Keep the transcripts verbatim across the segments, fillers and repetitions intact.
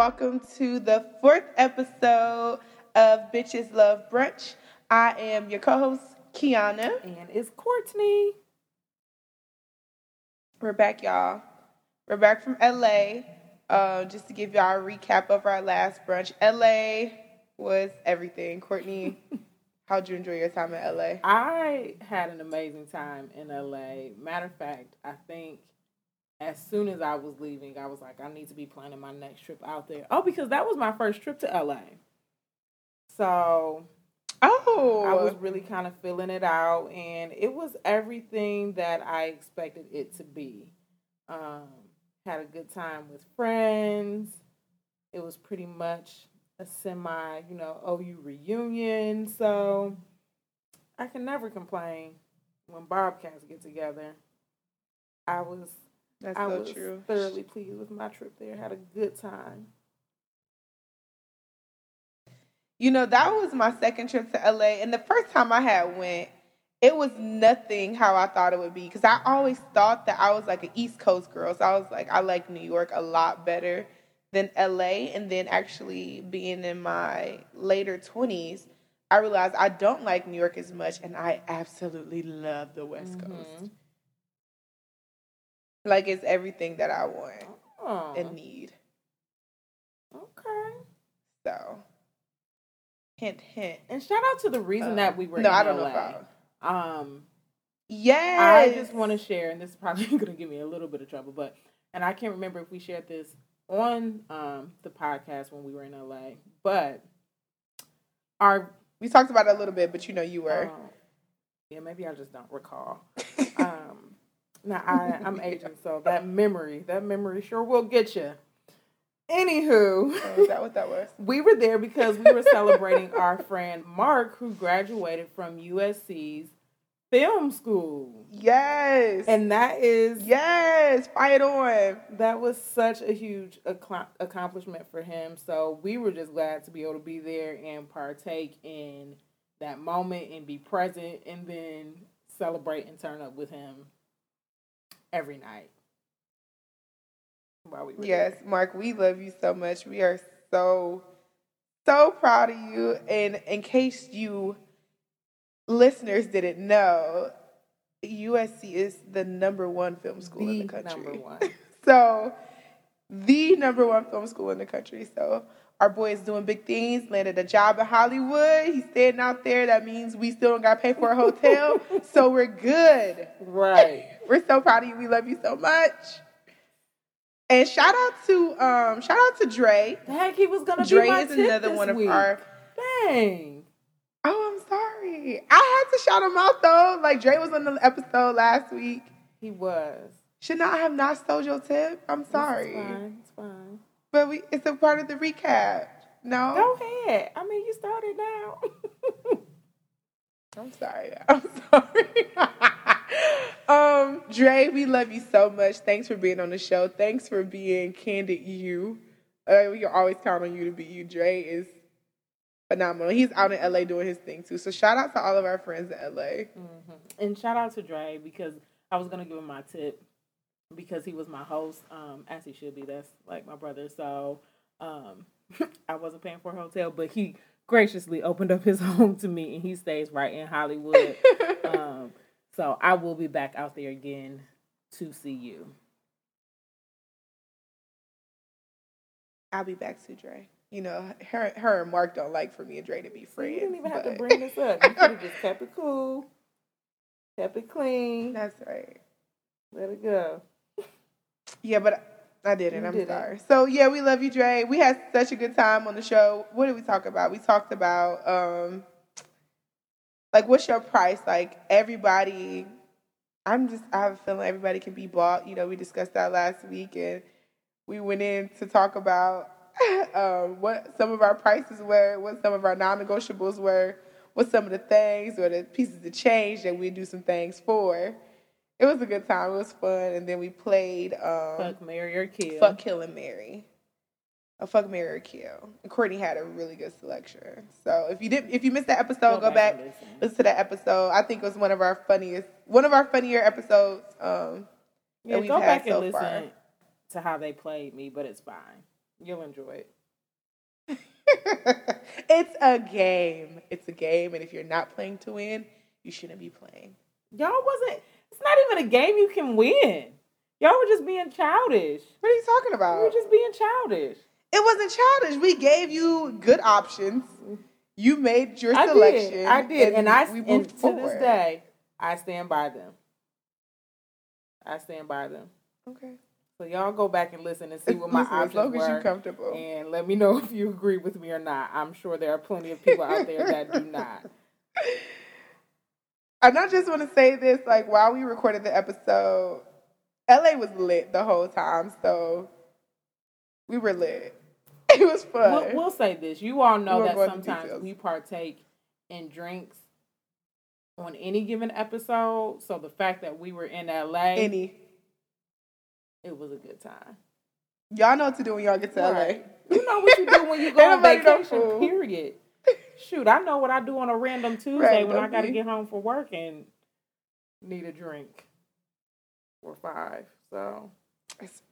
welcome to the fourth episode of Bitches Love Brunch. I am your co-host, Kiana. And it's Courtney. We're back, y'all. We're back from L A. Uh, just to give y'all a recap of our last brunch, L A was everything. Courtney, how'd you enjoy your time in L A? I had an amazing time in L A. Matter of fact, I think as soon as I was leaving, I was like, I need to be planning my next trip out there. Oh, because that was my first trip to L A. So, oh, I was really kind of feeling it out, and it was everything that I expected it to be. Um, had a good time with friends. It was pretty much a semi, you know, O U reunion. So, I can never complain when Bobcats get together. I was... That's I so was true. Thoroughly pleased with my trip there. Had a good time. You know, that was my second trip to L A. And the first time I had went, it was nothing how I thought it would be. Because I always thought that I was like an East Coast girl. So I was like, I like New York a lot better than L A. And then actually being in my later twenties, I realized I don't like New York as much. And I absolutely love the West mm-hmm. Coast. Like, it's everything that I want oh. and need. Okay. So, hint, hint. And shout out to the reason uh, that we were no, in I don't L A. Know about Um, yes. I just want to share, and this is probably going to give me a little bit of trouble, but, and I can't remember if we shared this on um the podcast when we were in L A, but our... We talked about it a little bit, but you know you were. Um, yeah, maybe I just don't recall. um. Now, I, I'm aging, so that memory, that memory sure will get you. Anywho. Oh, is that what that was? We were there because we were celebrating our friend Mark, who graduated from U S C's film school. Yes. And that is... Yes, fight on. That was such a huge ac- accomplishment for him, so we were just glad to be able to be there and partake in that moment and be present and then celebrate and turn up with him. Every night. While we were yes, there. Mark, we love you so much. We are so, so proud of you. And in case you listeners didn't know, U S C is the number one film school the in the country. Number one. So, the number one film school in the country. So, our boy is doing big things, landed a job in Hollywood. He's staying out there. That means we still don't got to pay for a hotel. So we're good. Right. We're so proud of you. We love you so much. And shout out to um, shout out to Dre. The heck, he was going to be my tip this week. Dre is another one of our... Dang. Oh, I'm sorry. I had to shout him out, though. Like, Dre was on the episode last week. He was. Should not have not stole your tip. I'm sorry. It's fine. It's fine. But we it's a part of the recap. No? Go ahead. I mean, you started now. I'm sorry. I'm sorry. um, Dre, we love you so much. Thanks for being on the show. Thanks for being candid you. Uh, we can always count on you to be you. Dre is phenomenal. He's out in L A doing his thing, too. So shout out to all of our friends in L A. Mm-hmm. And shout out to Dre because I was going to give him my tip. Because he was my host, um, as he should be. That's like my brother. So um, I wasn't paying for a hotel, but he graciously opened up his home to me, and he stays right in Hollywood. um, so I will be back out there again to see you. I'll be back to Dre. You know, her, her and Mark don't like for me and Dre to be friends. You didn't even but... have to bring this up. You could have just kept it cool, kept it clean. That's right. Let it go. Yeah, but I didn't. You I'm did sorry. It. So, yeah, we love you, Dre. We had such a good time on the show. What did we talk about? We talked about, um, like, what's your price? Like, everybody, I'm just, I have a feeling everybody can be bought. You know, we discussed that last week, and we went in to talk about um, what some of our prices were, what some of our non-negotiables were, what some of the things or the pieces of change that we do some things for. It was a good time. It was fun. And then we played... Um, fuck, Marry, or Kill. Fuck, Kill, and Marry. Oh, fuck, Marry, or Kill. And Courtney had a really good selection. So if you didn't, if you missed that episode, go, go back, back listen. listen to that episode. I think it was one of our funniest, one of our funnier episodes um, yeah, that we've had so far. Go back and listen to how they played me, but it's fine. You'll enjoy it. It's a game. It's a game. And if you're not playing to win, you shouldn't be playing. Y'all wasn't... It's not even a game you can win. Y'all were just being childish. What are you talking about? You were just being childish. It wasn't childish. We gave you good options. You made your I selection. Did. I did. And, and I we moved and forward. To this day, I stand by them. I stand by them. Okay. So y'all go back and listen and see what my listen, options were. As long as you're comfortable. And let me know if you agree with me or not. I'm sure there are plenty of people out there that do not. And I just want to say this, like, while we recorded the episode, L A was lit the whole time, so we were lit. It was fun. We'll, we'll say this. You all know that sometimes we partake in drinks on any given episode, so the fact that we were in L A. Any. It was a good time. Y'all know what to do when y'all get to right. L A. You know what you do when you go on vacation, period. Shoot, I know what I do on a random Tuesday right, when I got to get home from work and need a drink or five. So it's,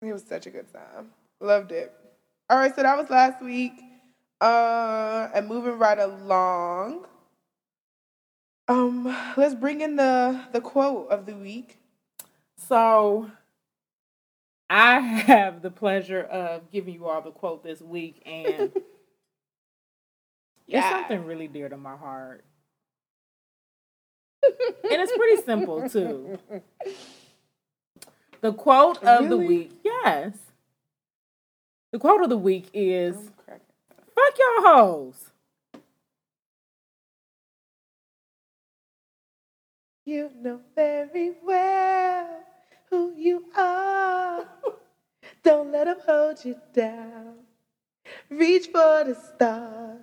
it was such a good time. Loved it. All right, so that was last week. Uh, and moving right along, um, let's bring in the, the quote of the week. So I have the pleasure of giving you all the quote this week, and... Yeah. It's something really dear to my heart. And it's pretty simple, too. The quote of really? the week, yes. The quote of the week is, fuck your hoes. You know very well who you are. Don't let them hold you down. Reach for the stars.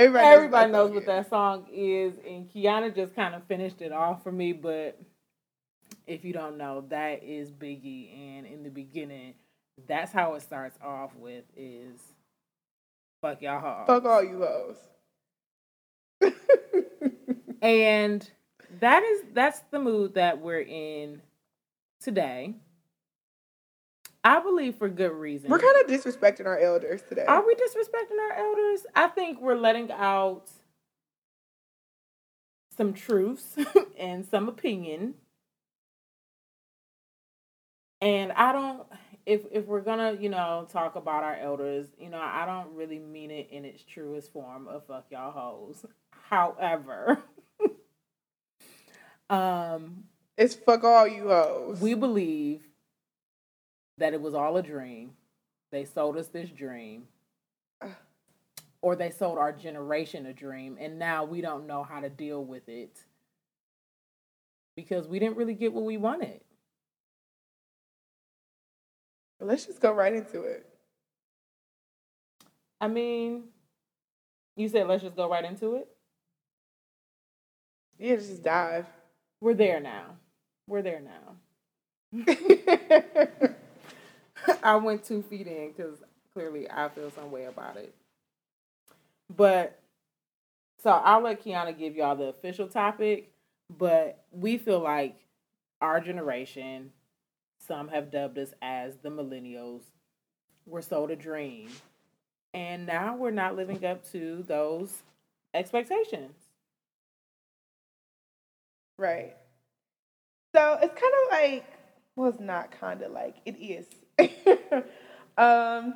Everybody knows, Everybody knows what that song is, and Kiana just kind of finished it off for me, but if you don't know, that is Biggie, and in the beginning, that's how it starts off with is, fuck y'all hoes. Fuck all you hoes. And that is, that's the mood that we're in today. I believe for good reason. We're kind of disrespecting our elders today. Are we disrespecting our elders? I think we're letting out some truths and some opinion. And I don't, if if we're going to, you know, talk about our elders, you know, I don't really mean it in its truest form of fuck y'all hoes. However, um, it's fuck all you hoes. We believe that it was all a dream. They sold us this dream. Or they sold our generation a dream. And now we don't know how to deal with it. Because we didn't really get what we wanted. Let's just go right into it. I mean, you said let's just go right into it? Yeah, let's just dive. We're there now. We're there now. I went two feet in because clearly I feel some way about it. But, so I'll let Kiana give y'all the official topic, but we feel like our generation, some have dubbed us as the millennials, were sold a dream. And now we're not living up to those expectations. Right. So it's kind of like, well, it's not kind of like, it is. um,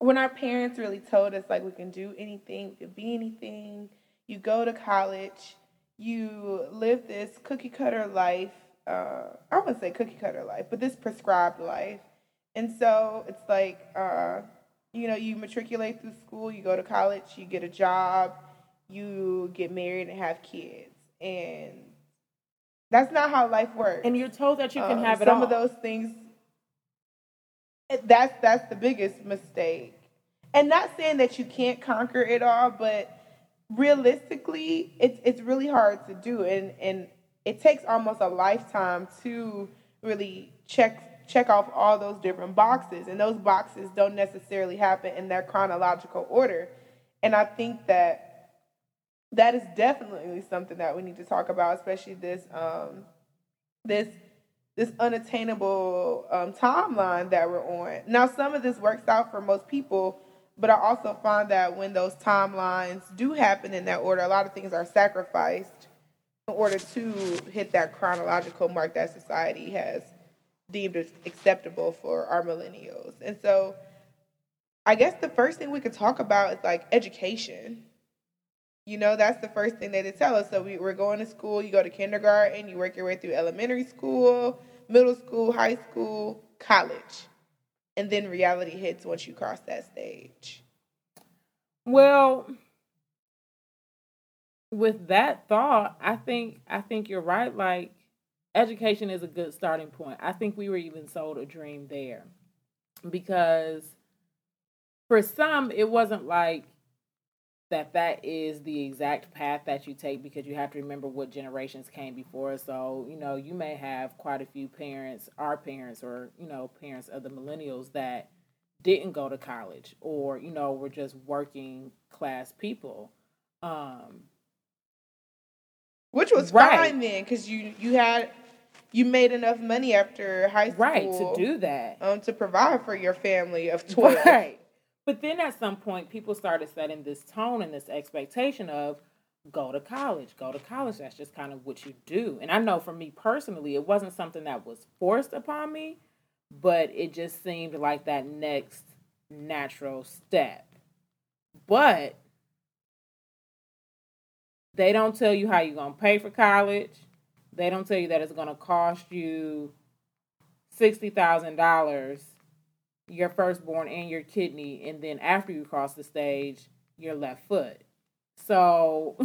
when our parents really told us, like, we can do anything, we can be anything, you go to college, you live this cookie-cutter life, uh, I wouldn't say cookie-cutter life, but this prescribed life. And so it's like, uh, you know, you matriculate through school, you go to college, you get a job, you get married and have kids. And that's not how life works. And you're told that you can um, have it some all. Some of those things... That's that's the biggest mistake. And not saying that you can't conquer it all, but realistically, it's it's really hard to do. And and it takes almost a lifetime to really check check off all those different boxes. And those boxes don't necessarily happen in their chronological order. And I think that that is definitely something that we need to talk about, especially this um this this unattainable um, timeline that we're on. Now, some of this works out for most people, but I also find that when those timelines do happen in that order, a lot of things are sacrificed in order to hit that chronological mark that society has deemed acceptable for our millennials. And so I guess the first thing we could talk about is, like, education. You know, that's the first thing that they tell us. So we, we're going to school, you go to kindergarten, you work your way through elementary school, middle school, high school, college. And then reality hits once you cross that stage. Well, with that thought, I think I think you're right. Like, education is a good starting point. I think we were even sold a dream there. Because for some, it wasn't like, that that is the exact path that you take, because you have to remember what generations came before. So, you know, you may have quite a few parents, our parents or, you know, parents of the millennials that didn't go to college or, you know, were just working class people. Um, Which was right. fine then, because you, you had, you made enough money after high school. Right, to do that. Um, to provide for your family of twelve. Right. But then at some point, people started setting this tone and this expectation of go to college, go to college. That's just kind of what you do. And I know for me personally, it wasn't something that was forced upon me, but it just seemed like that next natural step. But they don't tell you how you're going to pay for college. They don't tell you that it's going to cost you sixty thousand dollars. Your firstborn and your kidney, and then after you cross the stage, your left foot. So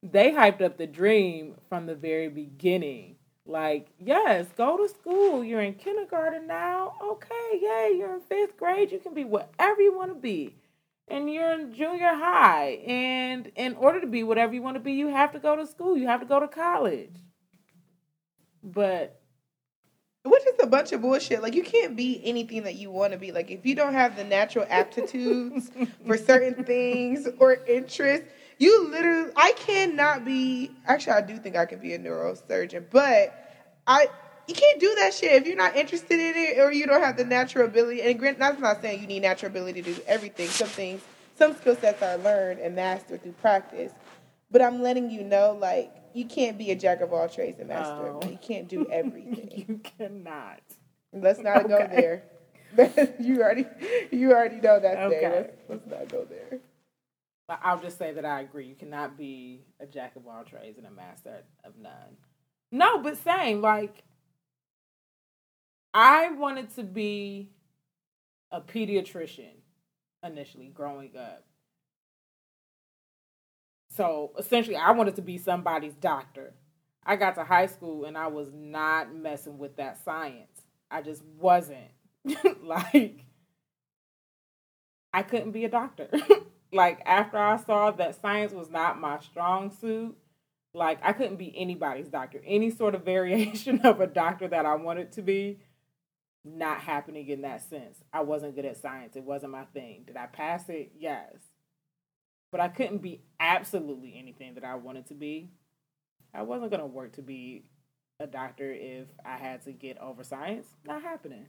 they hyped up the dream from the very beginning. Like, yes, go to school. You're in kindergarten now. Okay, yay, you're in fifth grade. You can be whatever you want to be. And you're in junior high. And in order to be whatever you want to be, you have to go to school. You have to go to college. But which is a bunch of bullshit. Like, you can't be anything that you want to be. Like, if you don't have the natural aptitudes for certain things or interests, you literally, I cannot be, actually, I do think I could be a neurosurgeon, but I, you can't do that shit if you're not interested in it or you don't have the natural ability. And granted, that's not saying you need natural ability to do everything. Some things, some skill sets are learned and mastered through practice. But I'm letting you know, like, you can't be a jack of all trades and master. Oh. You can't do everything. You cannot. Let's not okay. go there. you already, you already know that okay. thing. Let's, let's not go there. I'll just say that I agree. You cannot be a jack of all trades and a master of none. No, but same. Like, I wanted to be a pediatrician initially growing up. So, essentially, I wanted to be somebody's doctor. I got to high school, and I was not messing with that science. I just wasn't. Like, I couldn't be a doctor. Like, after I saw that science was not my strong suit, like, I couldn't be anybody's doctor. Any sort of variation of a doctor that I wanted to be, not happening in that sense. I wasn't good at science. It wasn't my thing. Did I pass it? Yes. But I couldn't be absolutely anything that I wanted to be. I wasn't going to work to be a doctor if I had to get over science. Not happening.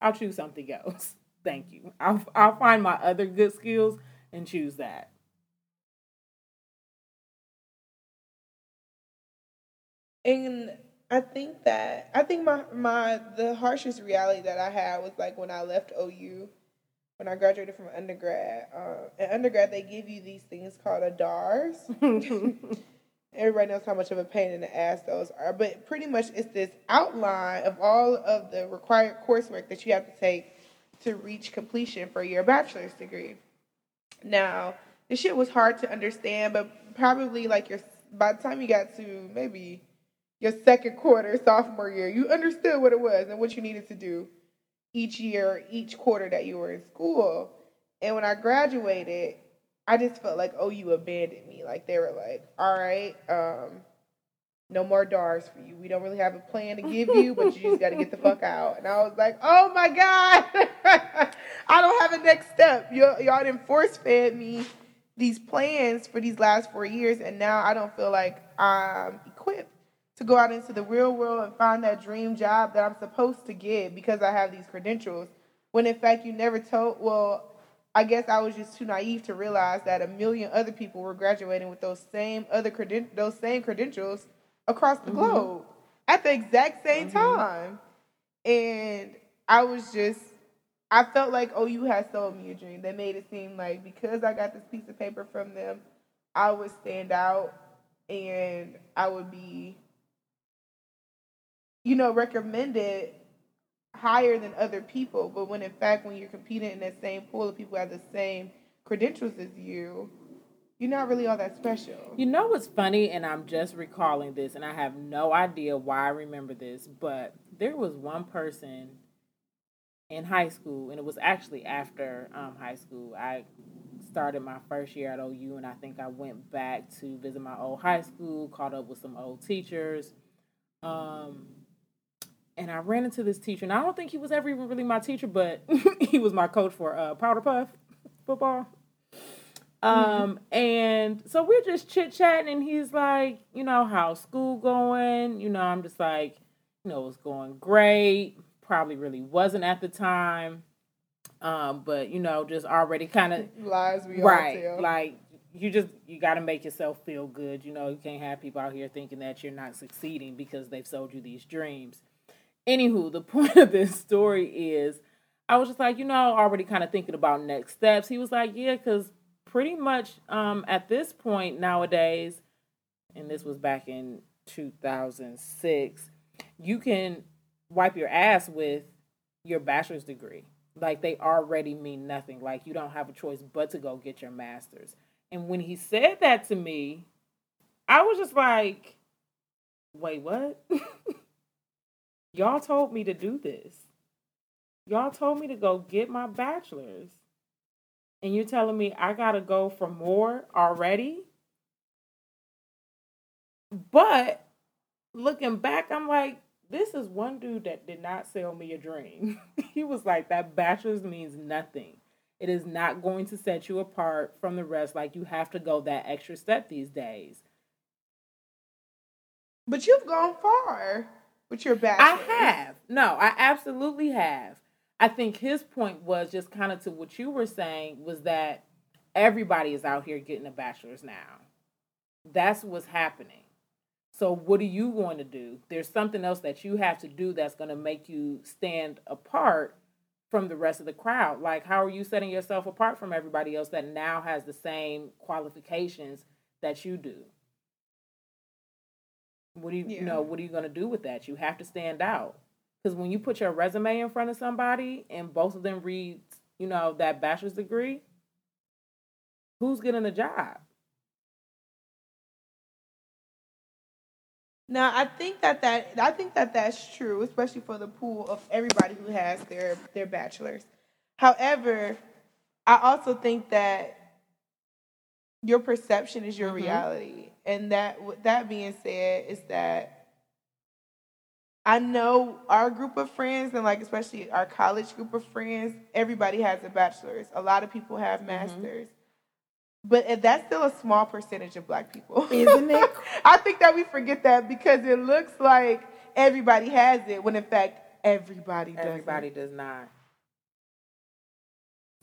I'll choose something else. Thank you. I'll, I'll find my other good skills and choose that. And I think that, I think my, my the harshest reality that I had was like when I left O U. When I graduated from undergrad, uh, in undergrad, they give you these things called A D A Rs. Everybody knows how much of a pain in the ass those are. But pretty much it's this outline of all of the required coursework that you have to take to reach completion for your bachelor's degree. Now, this shit was hard to understand, but probably like your by the time you got to maybe your second quarter, sophomore year, you understood what it was and what you needed to do each year, each quarter that you were in school. And when I graduated, I just felt like O U abandoned me. Like, they were like, all right, um, no more D A Rs for you. We don't really have a plan to give you, but you just got to get the fuck out. And I was like, oh, my God. I don't have a next step. Y'all, y'all didn't force fed me these plans for these last four years, and now I don't feel like I'm equipped to go out into the real world and find that dream job that I'm supposed to get because I have these credentials. When in fact you never told, well, I guess I was just too naive to realize that a million other people were graduating with those same other creden- those same credentials across the mm-hmm. globe at the exact same mm-hmm. time. And I was just, I felt like O U had sold me a dream. They made it seem like because I got this piece of paper from them, I would stand out and I would be, you know, recommended higher than other people. But when in fact, when you're competing in that same pool of people who have the same credentials as you, you're not really all that special. You know what's funny, and I'm just recalling this, and I have no idea why I remember this, but there was one person in high school, and it was actually after um, high school. I started my first year at O U, and I think I went back to visit my old high school, caught up with some old teachers, um, and I ran into this teacher, and I don't think he was ever even really my teacher, but he was my coach for uh, Powder Puff football. Um, and so we're just chit-chatting, and he's like, you know, how's school going? You know, I'm just like, you know, it's going great. Probably really wasn't at the time. Um, but, you know, just already kind of... Lies we right, all tell. Like, you just, you got to make yourself feel good. You know, you can't have people out here thinking that you're not succeeding because they've sold you these dreams. Anywho, the point of this story is, I was just like, you know, already kind of thinking about next steps. He was like, yeah, because... pretty much um, at this point nowadays, and this was back in two thousand six, you can wipe your ass with your bachelor's degree. Like, they already mean nothing. Like, you don't have a choice but to go get your master's. And when he said that to me, I was just like, wait, what? Y'all told me to do this. Y'all told me to go get my bachelor's. And you're telling me I gotta go for more already? But looking back, I'm like, this is one dude that did not sell me a dream. He was like, that bachelor's means nothing. It is not going to set you apart from the rest. Like, you have to go that extra step these days. But you've gone far with your bachelor's. I have. No, I absolutely have. I think his point was just kind of to what you were saying, was that everybody is out here getting a bachelor's now. That's what's happening. So what are you going to do? There's something else that you have to do that's going to make you stand apart from the rest of the crowd. Like, how are you setting yourself apart from everybody else that now has the same qualifications that you do? What do you, yeah. you know, what are you going to do with that? You have to stand out. Because when you put your resume in front of somebody and both of them read, you know, that bachelor's degree, who's getting a job? Now, I think that, that I think that that's true, especially for the pool of everybody who has their, their bachelor's. However, I also think that your perception is your mm-hmm. reality. And that, with that being said, is that I know our group of friends, and like especially our college group of friends, everybody has a bachelor's. A lot of people have masters. Mm-hmm. But that's still a small percentage of Black people. Isn't it? I think that we forget that because it looks like everybody has it when in fact everybody doesn't. Everybody does not.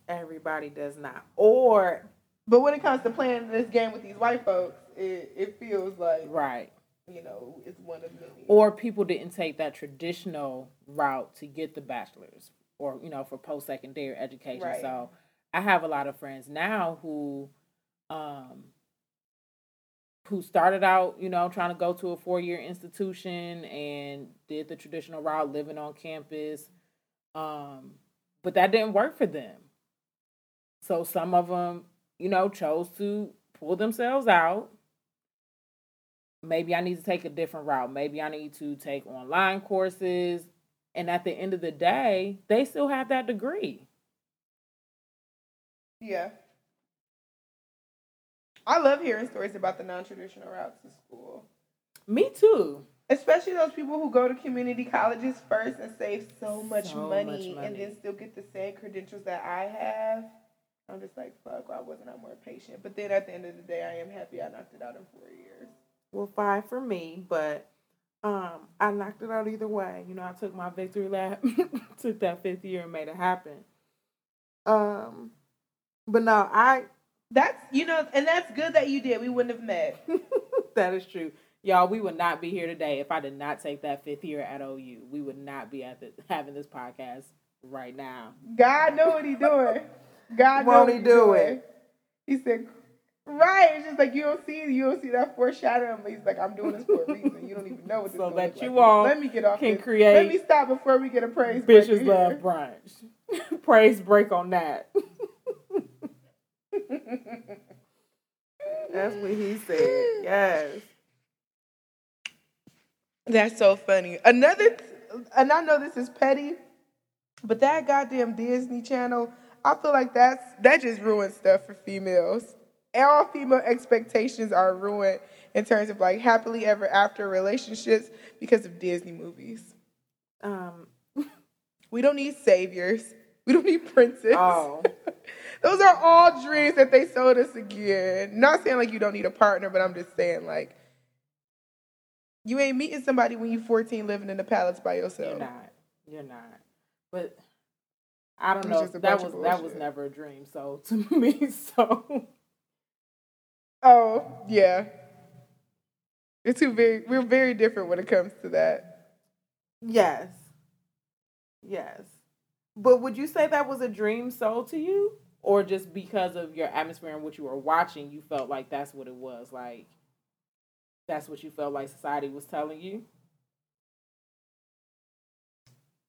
Everybody does not. Or but when it comes to playing this game with these white folks, it, it feels like right. You know, it's one of many. Or people didn't take that traditional route to get the bachelor's or, you know, for post-secondary education. Right. So I have a lot of friends now who um, who started out, you know, trying to go to a four-year institution and did the traditional route, living on campus. Um, but that didn't work for them. So some of them, you know, chose to pull themselves out. Maybe I need to take a different route. Maybe I need to take online courses. And at the end of the day, they still have that degree. Yeah. I love hearing stories about the non-traditional route to school. Me too. Especially those people who go to community colleges first and save so much, so money, much money and then still get the same credentials that I have. I'm just like, fuck, why wasn't I more patient? But then at the end of the day, I am happy I knocked it out in four years. Well, five for me, but Um, I knocked it out either way. You know, I took my victory lap, took that fifth year and made it happen. Um, but no, I... That's, you know, and that's good that you did. We wouldn't have met. That is true. Y'all, we would not be here today if I did not take that fifth year at O U. We would not be at the, having this podcast right now. God know what he doing. God know what he, he doing. He said... Right, it's just like you don't see you don't see that foreshadowing, but he's like, I'm doing this for a reason. You don't even know what this is. So that you like. all let me get off can this. create. Let me stop before we get a praise break. Bitches Love Brunch. Praise break on that. That's what he said. Yes. That's so funny. Another, and I know this is petty, but that goddamn Disney Channel, I feel like that's that just ruins stuff for females. All female expectations are ruined in terms of like happily ever after relationships because of Disney movies. Um, we don't need saviors. We don't need princes. Oh. Those are all dreams that they sold us again. Not saying like you don't need a partner, but I'm just saying like you ain't meeting somebody when you're fourteen living in the palace by yourself. You're not. You're not. But I don't know. That was that was never a dream. So to me, so. Oh, yeah. We're two very, we're very different when it comes to that. Yes. Yes. But would you say that was a dream sold to you? Or just because of your atmosphere and what you were watching, you felt like that's what it was? Like, that's what you felt like society was telling you?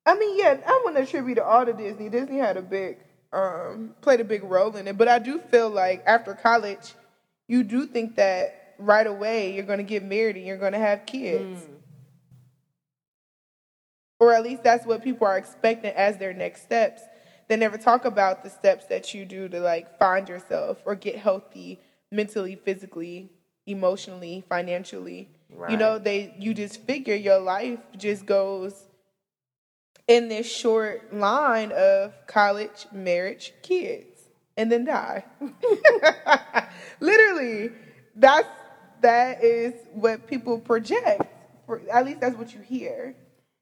I mean, yeah, I wouldn't attribute it all to Disney. Disney had a big, um, played a big role in it. But I do feel like after college... You do think that right away you're going to get married and you're going to have kids. Mm. Or at least that's what people are expecting as their next steps. They never talk about the steps that you do to, like, find yourself or get healthy mentally, physically, emotionally, financially. Right. You know, they you just figure your life just goes in this short line of college, marriage, kids. And then die. Literally, that's that is what people project. For, at least that's what you hear.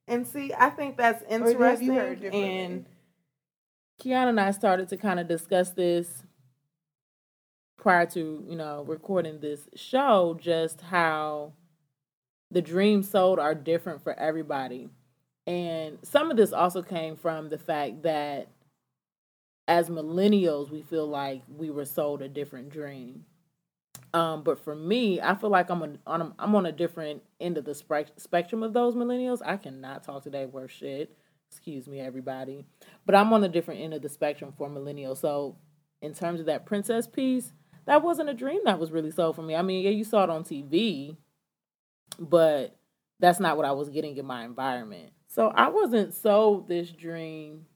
And see, I think that's interesting. And Kiana and I started to kind of discuss this prior to, you know, recording this show, just how the dreams sold are different for everybody. And some of this also came from the fact that as millennials, we feel like we were sold a different dream. Um, but for me, I feel like I'm, a, on, a, I'm on a different end of the spe- spectrum of those millennials. I cannot talk today worth shit. Excuse me, everybody. But I'm on a different end of the spectrum for millennials. So in terms of that princess piece, that wasn't a dream that was really sold for me. I mean, yeah, you saw it on T V, but that's not what I was getting in my environment. So I wasn't sold this dream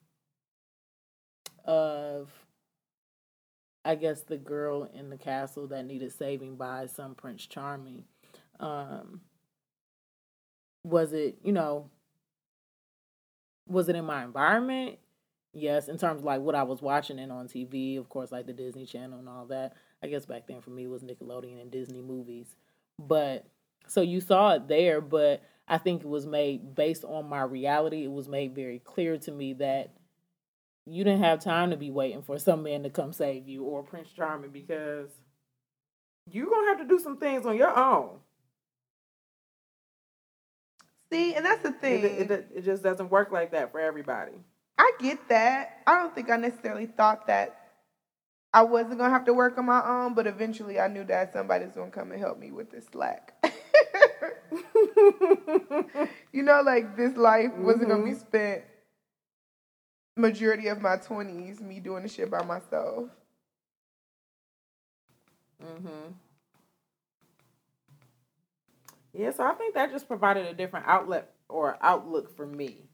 of, I guess, the girl in the castle that needed saving by some Prince Charming. Um, was it, you know, was it in my environment? Yes, in terms of, like, what I was watching and on T V, of course, like the Disney Channel and all that. I guess back then for me it was Nickelodeon and Disney movies. But, so you saw it there, but I think it was made, based on my reality, it was made very clear to me that you didn't have time to be waiting for some man to come save you or Prince Charming, because you're going to have to do some things on your own. See, and that's the thing. It, it, it just doesn't work like that for everybody. I get that. I don't think I necessarily thought that I wasn't going to have to work on my own, but eventually I knew that somebody's going to come and help me with this slack. You know, like, this life wasn't mm-hmm. going to be spent majority of my twenties, me doing the shit by myself. Mm-hmm. Yeah, so I think that just provided a different outlet or outlook for me.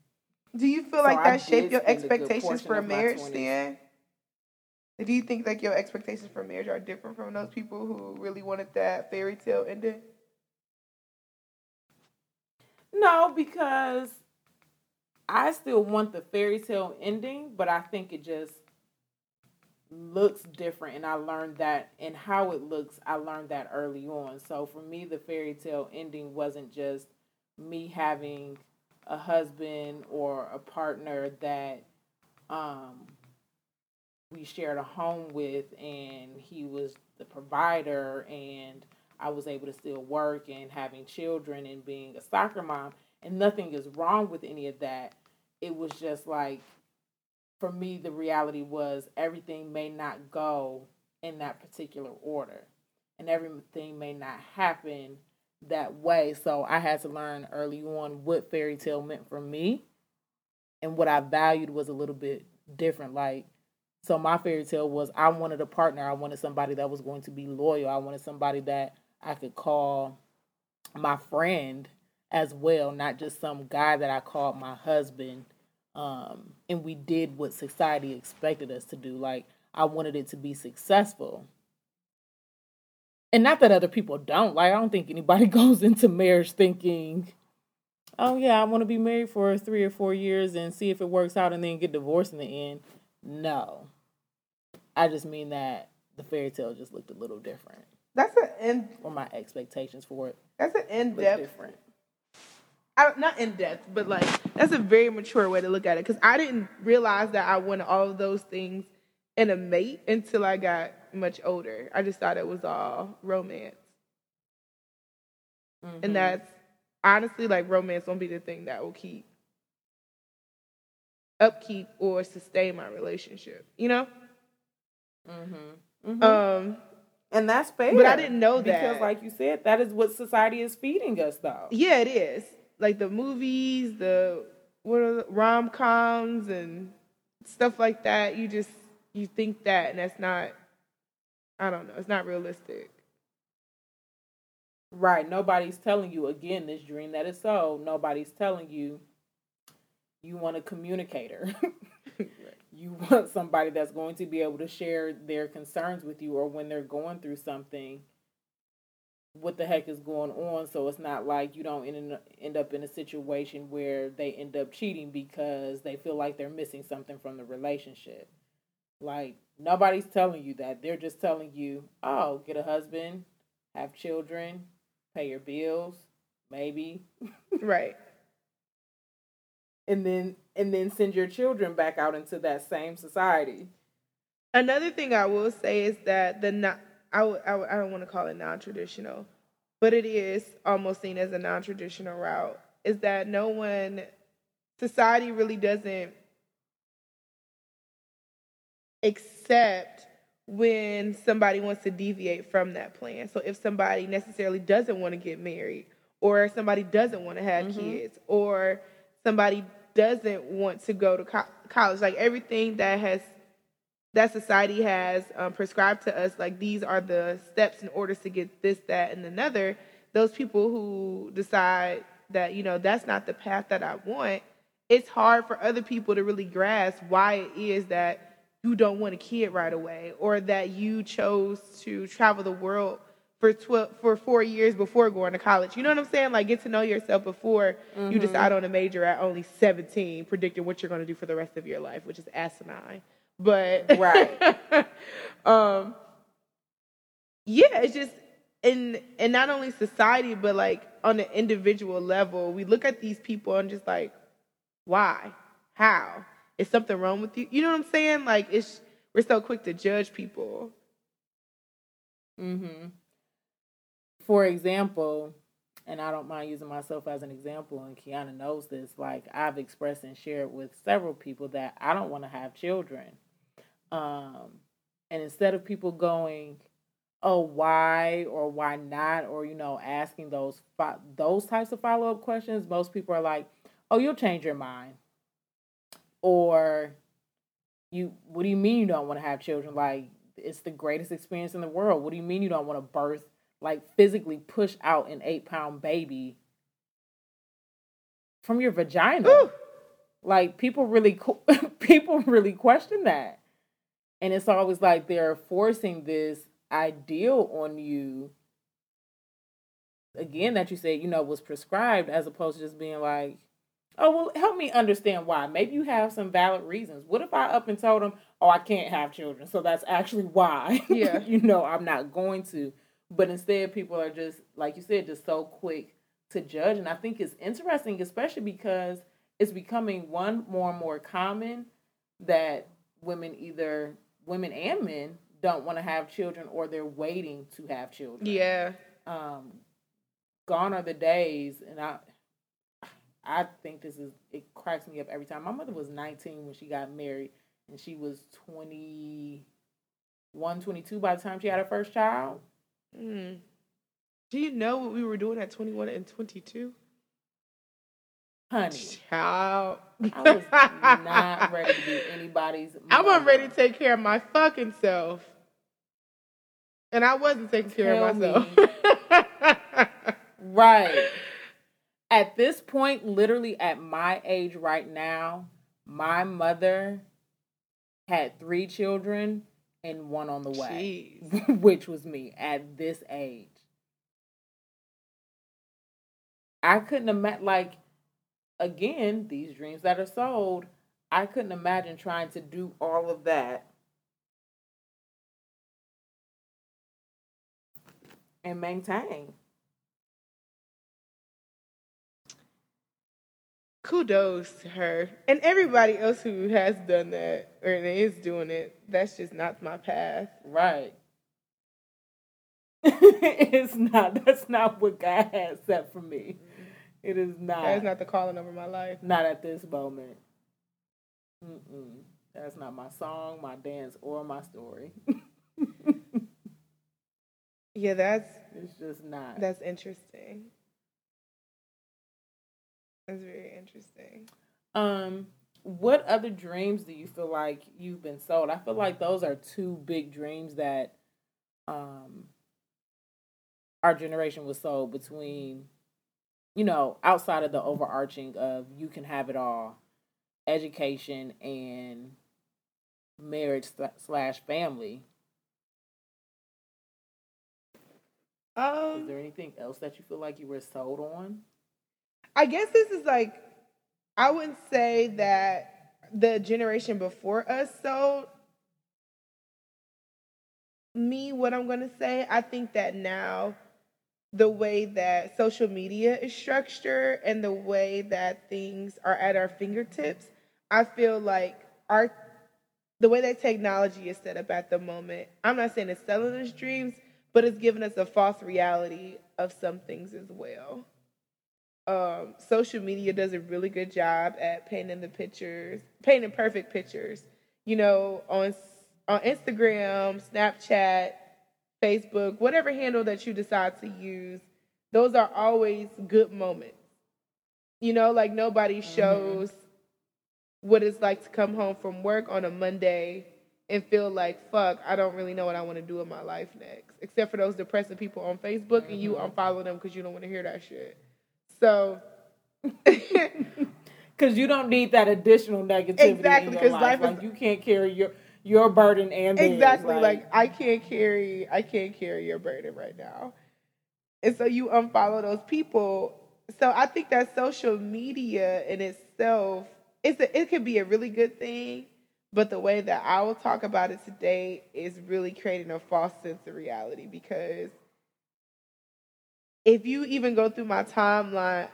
Do you feel so like that I shaped your expectations for marriage then? Do you think like your expectations for marriage are different from those people who really wanted that fairy tale ending? No, because I still want the fairy tale ending, but I think it just looks different. And I learned that, and how it looks, I learned that early on. So for me, the fairy tale ending wasn't just me having a husband or a partner that um, we shared a home with, and he was the provider, and I was able to still work and having children and being a soccer mom, and nothing is wrong with any of that. It was just like, for me, the reality was everything may not go in that particular order, and everything may not happen that way. So I had to learn early on what fairy tale meant for me, and what I valued was a little bit different. Like, so my fairy tale was I wanted a partner. I wanted somebody that was going to be loyal. I wanted somebody that I could call my friend as well, not just some guy that I called my husband. Um, and we did what society expected us to do. Like, I wanted it to be successful. And not that other people don't. Like, I don't think anybody goes into marriage thinking, oh, yeah, I want to be married for three or four years and see if it works out and then get divorced in the end. No. I just mean that the fairy tale just looked a little different. That's an in... Or my expectations for it. That's an in-depth... different. I, not in-depth, but, like, that's a very mature way to look at it. Because I didn't realize that I wanted all of those things in a mate until I got much older. I just thought it was all romance. Mm-hmm. And that's honestly like romance won't be the thing that will keep upkeep or sustain my relationship, you know? Mm-hmm. Mm-hmm. Um, and that's fair. But I didn't know that. Because like you said, that is what society is feeding us though. Yeah, it is. Like the movies, the what are the rom-coms and stuff like that. You just, you think that and that's not, I don't know. It's not realistic. Right. Nobody's telling you, again, this dream that is sold, nobody's telling you you want a communicator. Right. You want somebody that's going to be able to share their concerns with you or when they're going through something, what the heck is going on. So it's not like you don't end, end up in a situation where they end up cheating because they feel like they're missing something from the relationship. Like, nobody's telling you that. They're just telling you, oh, get a husband, have children, pay your bills, maybe. Right. And then and then send your children back out into that same society. Another thing I will say is that the non, I, I, I don't want to call it non-traditional, but it is almost seen as a non-traditional route, is that no one, society really doesn't except when somebody wants to deviate from that plan. So if somebody necessarily doesn't want to get married, or somebody doesn't want to have mm-hmm. kids, or somebody doesn't want to go to co- college, like everything that has that society has um, prescribed to us, like these are the steps in order to get this, that, and another, those people who decide that, you know, that's not the path that I want, it's hard for other people to really grasp why it is that you don't want a kid right away, or that you chose to travel the world for tw- for four years before going to college. You know what I'm saying? Like, get to know yourself before mm-hmm. you decide on a major at only seventeen, predicting what you're going to do for the rest of your life, which is asinine. But right, um, yeah, it's just in and not only society, but like on an individual level, we look at these people and just like, why, how? Is something wrong with you? You know what I'm saying? Like, it's we're so quick to judge people. Mm-hmm. For example, and I don't mind using myself as an example, and Kiana knows this, like, I've expressed and shared with several people that I don't want to have children. Um, and instead of people going, oh, why or why not, or, you know, asking those fo- those types of follow-up questions, most people are like, oh, you'll change your mind. Or, you, what do you mean you don't want to have children? Like, it's the greatest experience in the world. What do you mean you don't want to birth, like, physically push out an eight-pound baby from your vagina? Ooh. Like, people really, people really question that. And it's always like they're forcing this ideal on you, again, that you said, you know, was prescribed, as opposed to just being like, oh, well, help me understand why. Maybe you have some valid reasons. What if I up and told them, oh, I can't have children, so that's actually why. Yeah. You know, I'm not going to. But instead, people are just, like you said, just so quick to judge. And I think it's interesting, especially because it's becoming one more and more common that women, either women and men, don't want to have children or they're waiting to have children. Yeah. Um, gone are the days, and I I think this is, it cracks me up every time. My mother was nineteen when she got married, and she was twenty-one, twenty-two by the time she had her first child. Mm. Do you know what we were doing at twenty-one and twenty-two? Honey. Child. I was not ready to be anybody's mother. I wasn't ready to take care of my fucking self. And I wasn't taking Tell care of myself. Me. Right. At this point, literally at my age right now, my mother had three children and one on the way, Jeez. Which was me at this age. I couldn't imagine, like, again, these dreams that are sold, I couldn't imagine trying to do all of that and maintain. Kudos to her and everybody else who has done that or is doing it. That's just not my path. Right. It's not. That's not what God has set for me. It is not. That's not the calling over my life. Not at this moment. Mm-mm. That's not my song, my dance, or my story. Yeah, that's... It's just not. That's interesting. That's very interesting. Um, what other dreams do you feel like you've been sold? I feel like those are two big dreams that um, our generation was sold between, you know, outside of the overarching of you can have it all, education and marriage slash family. Um, Is there anything else that you feel like you were sold on? I guess this is like, I wouldn't say that the generation before us sold me what I'm going to say. I think that now the way that social media is structured and the way that things are at our fingertips, I feel like our the way that technology is set up at the moment, I'm not saying it's selling us dreams, but it's giving us a false reality of some things as well. Um, social media does a really good job at painting the pictures, painting perfect pictures, you know, on on Instagram, Snapchat, Facebook, whatever handle that you decide to use. Those are always good moments. You know, like nobody shows mm-hmm. what it's like to come home from work on a Monday and feel like, fuck, I don't really know what I want to do with my life next, except for those depressing people on Facebook mm-hmm. and you unfollow them because you don't want to hear that shit. So, because you don't need that additional negativity. Exactly, because life, life is, like, you can't carry your your burden and theirs, exactly like, like I can't carry I can't carry your burden right now, and so you unfollow those people. So I think that social media in itself, it's a, it could be a really good thing, but the way that I will talk about it today is really creating a false sense of reality because. If you even go through my timeline,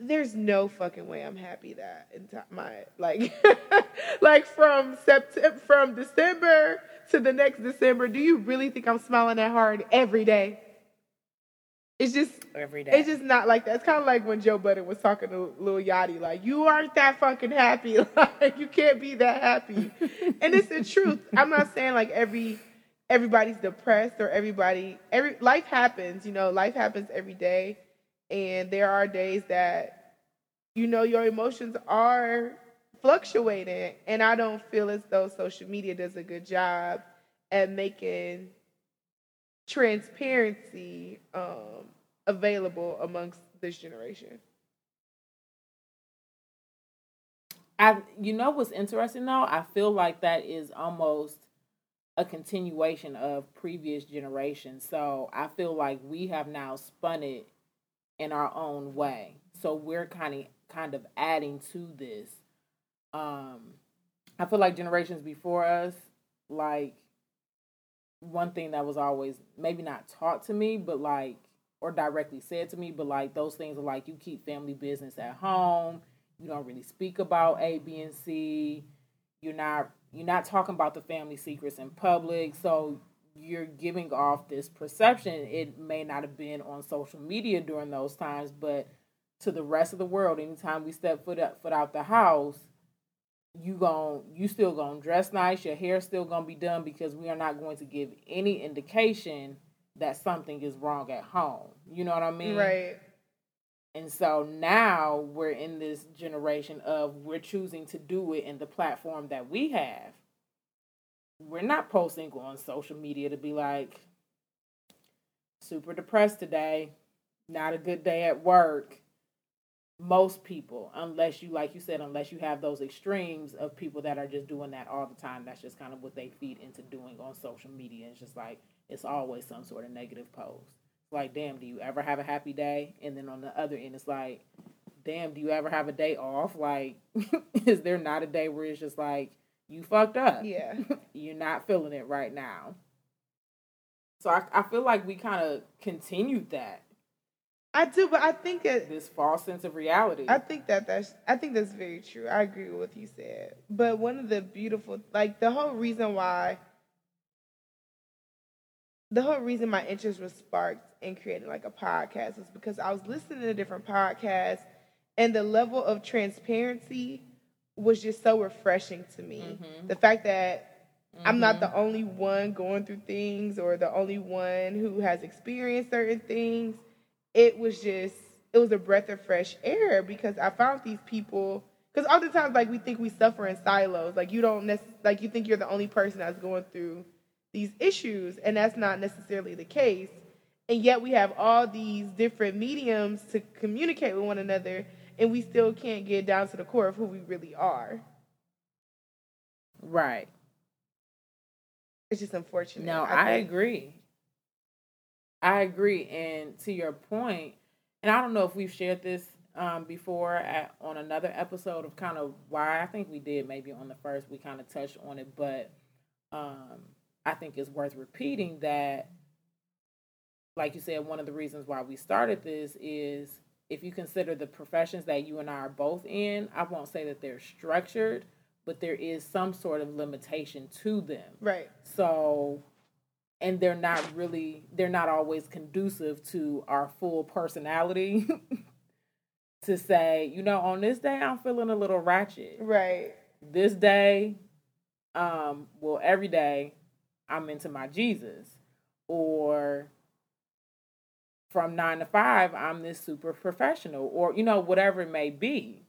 there's no fucking way I'm happy that in t- my like, like from September, from December to the next December. Do you really think I'm smiling that hard every day? It's just every day. It's just not like that. It's kind of like when Joe Budden was talking to Lil Yachty, like you aren't that fucking happy. Like you can't be that happy, and it's the truth. I'm not saying like every. Everybody's depressed or everybody, every life happens, you know, life happens every day. And there are days that, you know, your emotions are fluctuating. And I don't feel as though social media does a good job at making transparency um, available amongst this generation. I, you know what's interesting though? I feel like that is almost a continuation of previous generations. So I feel like we have now spun it in our own way. So we're kind of kind of adding to this. Um, I feel like generations before us, like one thing that was always maybe not taught to me, but like or directly said to me, but like those things are like, you keep family business at home. You don't really speak about A, B, and C. You're not you're not talking about the family secrets in public. So you're giving off this perception. It may not have been on social media during those times, but to the rest of the world, anytime we step foot up, foot out the house, you gon' you still gonna dress nice. Your hair's still gonna be done because we are not going to give any indication that something is wrong at home. You know what I mean? Right. And so now we're in this generation of we're choosing to do it in the platform that we have. We're not posting on social media to be like, super depressed today, not a good day at work. Most people, unless you, like you said, unless you have those extremes of people that are just doing that all the time, that's just kind of what they feed into doing on social media. It's just like, it's always some sort of negative post. Like, damn, do you ever have a happy day? And then on the other end, it's like, damn, do you ever have a day off? Like, is there not a day where it's just like, you fucked up? Yeah. You're not feeling it right now. So I, I feel like we kind of continued that. I do, but I think it, this false sense of reality. I think that that's, I think that's very true. I agree with what you said. But one of the beautiful, like the whole reason why, the whole reason my interest was sparked in creating like a podcast was because I was listening to different podcasts and the level of transparency was just so refreshing to me. Mm-hmm. The fact that mm-hmm. I'm not the only one going through things or the only one who has experienced certain things. It was just, it was a breath of fresh air because I found these people, because oftentimes, like, we think we suffer in silos. Like, you don't, nec- like, you think you're the only person that's going through these issues, and that's not necessarily the case. And yet we have all these different mediums to communicate with one another, and we still can't get down to the core of who we really are. Right. It's just unfortunate. No, I, I agree. I agree, and to your point, and I don't know if we've shared this um, before at, on another episode of kind of why, I think we did maybe on the first, we kind of touched on it, but um, I think it's worth repeating that, like you said, one of the reasons why we started this is if you consider the professions that you and I are both in, I won't say that they're structured, but there is some sort of limitation to them. Right. So... and they're not really, they're not always conducive to our full personality to say, you know, on this day, I'm feeling a little ratchet. Right. This day, um, well, every day, I'm into my Jesus. Or from nine to five, I'm this super professional. Or, you know, whatever it may be.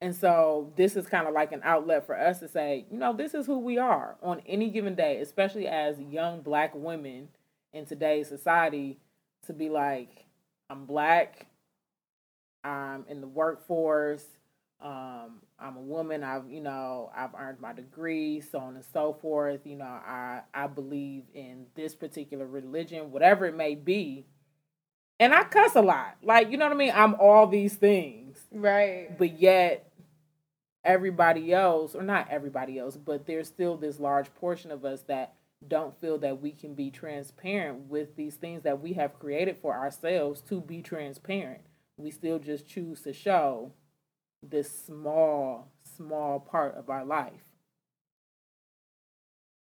And so this is kind of like an outlet for us to say, you know, this is who we are on any given day, especially as young Black women in today's society, to be like, I'm Black, I'm in the workforce, um, I'm a woman, I've, you know, I've earned my degree, so on and so forth. You know, I, I believe in this particular religion, whatever it may be. And I cuss a lot. Like, you know what I mean? I'm all these things. Right. But yet... everybody else, or not everybody else, but there's still this large portion of us that don't feel that we can be transparent with these things that we have created for ourselves to be transparent. We still just choose to show this small, small part of our life.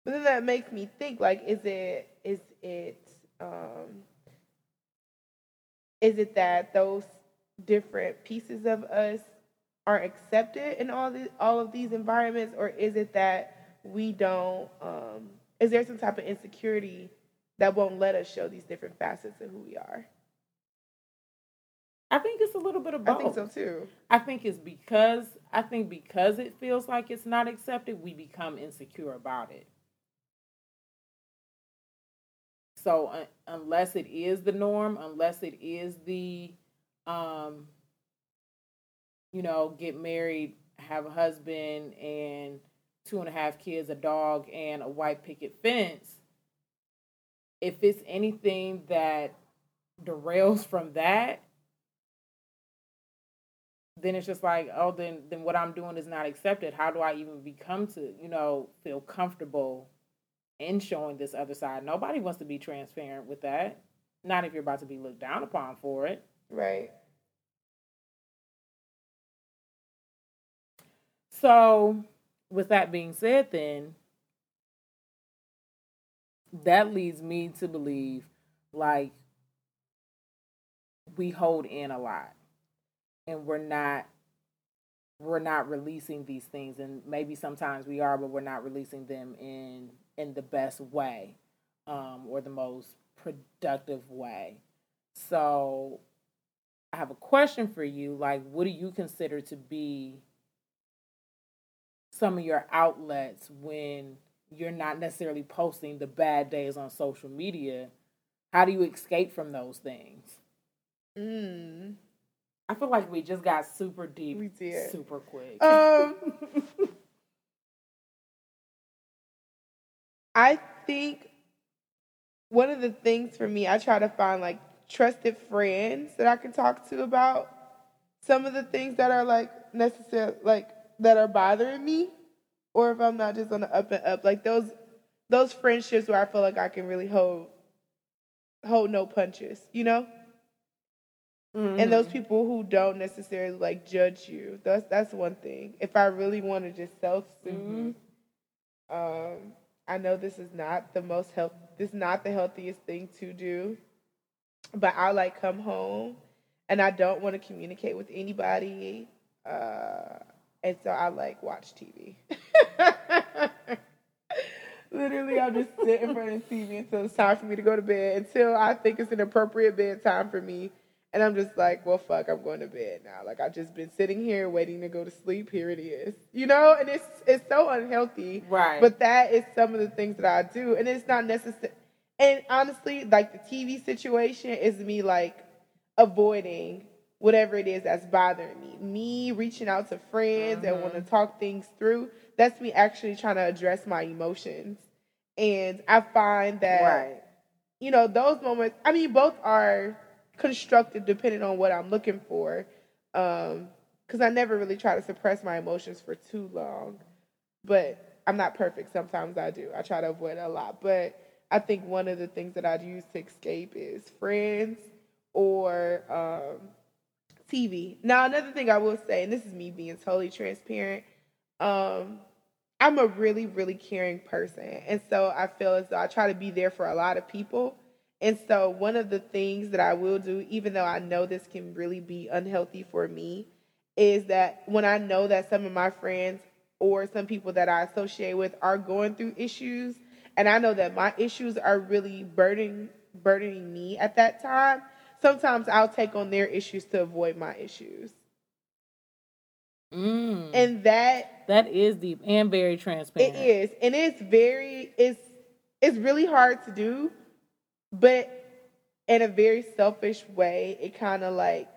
But then that makes me think, like, is it, is it, um, is it that those different pieces of us are accepted in all the, all of these environments, or is it that we don't? Um, is there some type of insecurity that won't let us show these different facets of who we are? I think it's a little bit of both. I think so too. I think it's because I think because it feels like it's not accepted, we become insecure about it. So uh, unless it is the norm, unless it is the um, you know, get married, have a husband, and two and a half kids, a dog, and a white picket fence. If it's anything that derails from that, then it's just like, oh, then then what I'm doing is not accepted. How do I even become to, you know, feel comfortable in showing this other side? Nobody wants to be transparent with that. Not if you're about to be looked down upon for it. Right. So, with that being said, then, that leads me to believe, like, we hold in a lot. And we're not, we're not releasing these things. And maybe sometimes we are, but we're not releasing them in, in the best way. Um, or the most productive way. So, I have a question for you. Like, what do you consider to be some of your outlets when you're not necessarily posting the bad days on social media? How do you escape from those things? Mm. I feel like we just got super deep, we did. super quick. Um, I think one of the things for me, I try to find, like, trusted friends that I can talk to about some of the things that are, like, necessary, like, that are bothering me, or if I'm not just on the up and up. Like, those those friendships where I feel like I can really hold, hold no punches, you know? Mm-hmm. And those people who don't necessarily, like, judge you. That's, that's one thing. If I really want to just self-soothe, mm-hmm. um, I know this is not the most healthy. It's not the healthiest thing to do, but I, like, come home, and I don't want to communicate with anybody, uh, and so I, like, watch T V. Literally, I'll just sit in front of the T V until it's time for me to go to bed, until I think it's an appropriate bedtime for me, and I'm just like, well, fuck, I'm going to bed now. Like, I've just been sitting here waiting to go to sleep. Here it is. You know? And it's it's so unhealthy. Right. But that is some of the things that I do. And it's not necessary. And honestly, like, the T V situation is me, like, avoiding whatever it is that's bothering me. Me reaching out to friends that mm-hmm. want to talk things through. That's me actually trying to address my emotions. And I find that, right. you know, those moments, I mean, both are constructive depending on what I'm looking for, um because I never really try to suppress my emotions for too long, but I'm not perfect. Sometimes I do I try to avoid a lot, but I think one of the things that I'd use to escape is friends or um T V. Now, another thing I will say, and this is me being totally transparent, um I'm a really really caring person, and so I feel as though I try to be there for a lot of people. And so one of the things that I will do, even though I know this can really be unhealthy for me, is that when I know that some of my friends or some people that I associate with are going through issues, and I know that my issues are really burdening, burdening me at that time, sometimes I'll take on their issues to avoid my issues. Mm. And that... That is deep and very transparent. It is. And it's very... It's, it's really hard to do. But in a very selfish way, it kind of, like,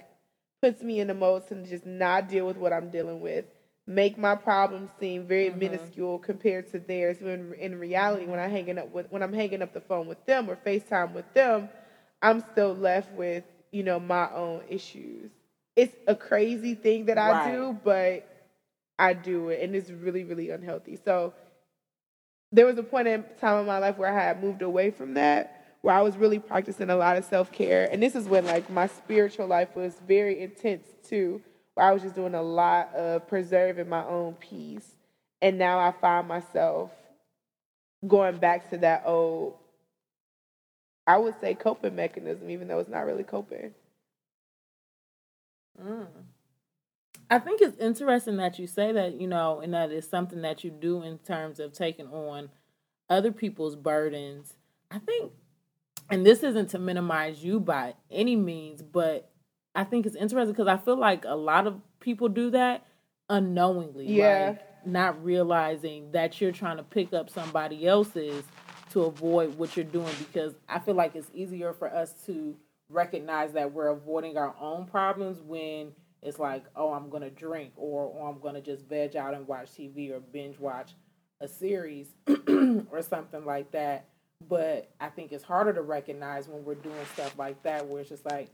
puts me in the mode to just not deal with what I'm dealing with, make my problems seem very mm-hmm. minuscule compared to theirs. When in reality, when I'm hanging up with, when I'm hanging up the phone with them or FaceTime with them, I'm still left with, you know, my own issues. It's a crazy thing that I right. do, but I do it, and it's really, really unhealthy. So there was a point in time in my life where I had moved away from that, where I was really practicing a lot of self-care. And this is when, like, my spiritual life was very intense, too, where I was just doing a lot of preserving my own peace. And now I find myself going back to that old, I would say, coping mechanism, even though it's not really coping. Mm. I think it's interesting that you say that, you know, and that is something that you do in terms of taking on other people's burdens. I think... And this isn't to minimize you by any means, but I think it's interesting because I feel like a lot of people do that unknowingly. Yeah. Like, not realizing that you're trying to pick up somebody else's to avoid what you're doing, because I feel like it's easier for us to recognize that we're avoiding our own problems when it's like, oh, I'm going to drink, or oh, I'm going to just veg out and watch T V or binge watch a series or something like that. But I think it's harder to recognize when we're doing stuff like that, where it's just like,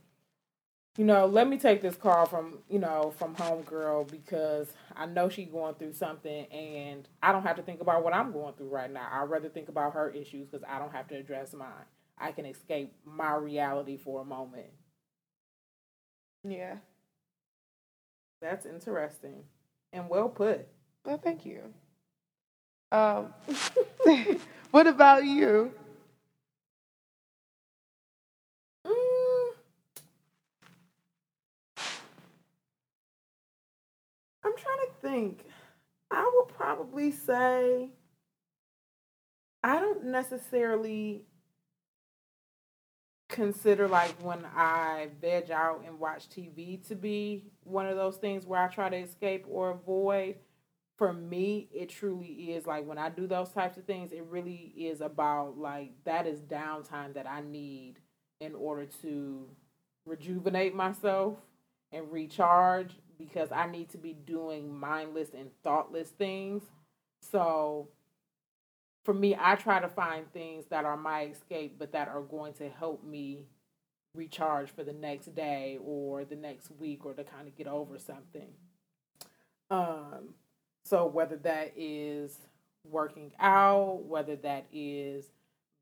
you know, let me take this call from, you know, from homegirl, because I know she's going through something and I don't have to think about what I'm going through right now. I'd rather think about her issues because I don't have to address mine. I can escape my reality for a moment. Yeah. That's interesting and well put. Well, thank you. Um, what about you? Mm. I'm trying to think. I would probably say I don't necessarily consider like when I veg out and watch T V to be one of those things where I try to escape or avoid. For me, it truly is like when I do those types of things, it really is about like that is downtime that I need in order to rejuvenate myself and recharge, because I need to be doing mindless and thoughtless things. So for me, I try to find things that are my escape, but that are going to help me recharge for the next day or the next week, or to kind of get over something. Um, so whether that is working out, whether that is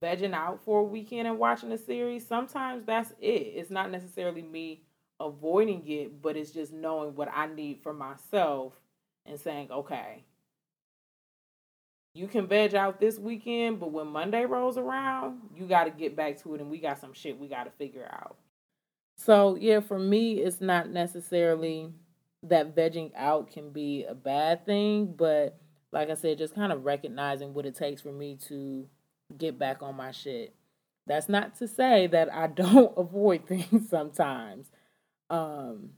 vegging out for a weekend and watching a series, sometimes that's it. It's not necessarily me avoiding it, but it's just knowing what I need for myself and saying, okay, you can veg out this weekend, but when Monday rolls around, you got to get back to it, and we got some shit we got to figure out. So, yeah, for me, it's not necessarily that vegging out can be a bad thing, but like I said, just kind of recognizing what it takes for me to get back on my shit. That's not to say that I don't avoid things sometimes. Um,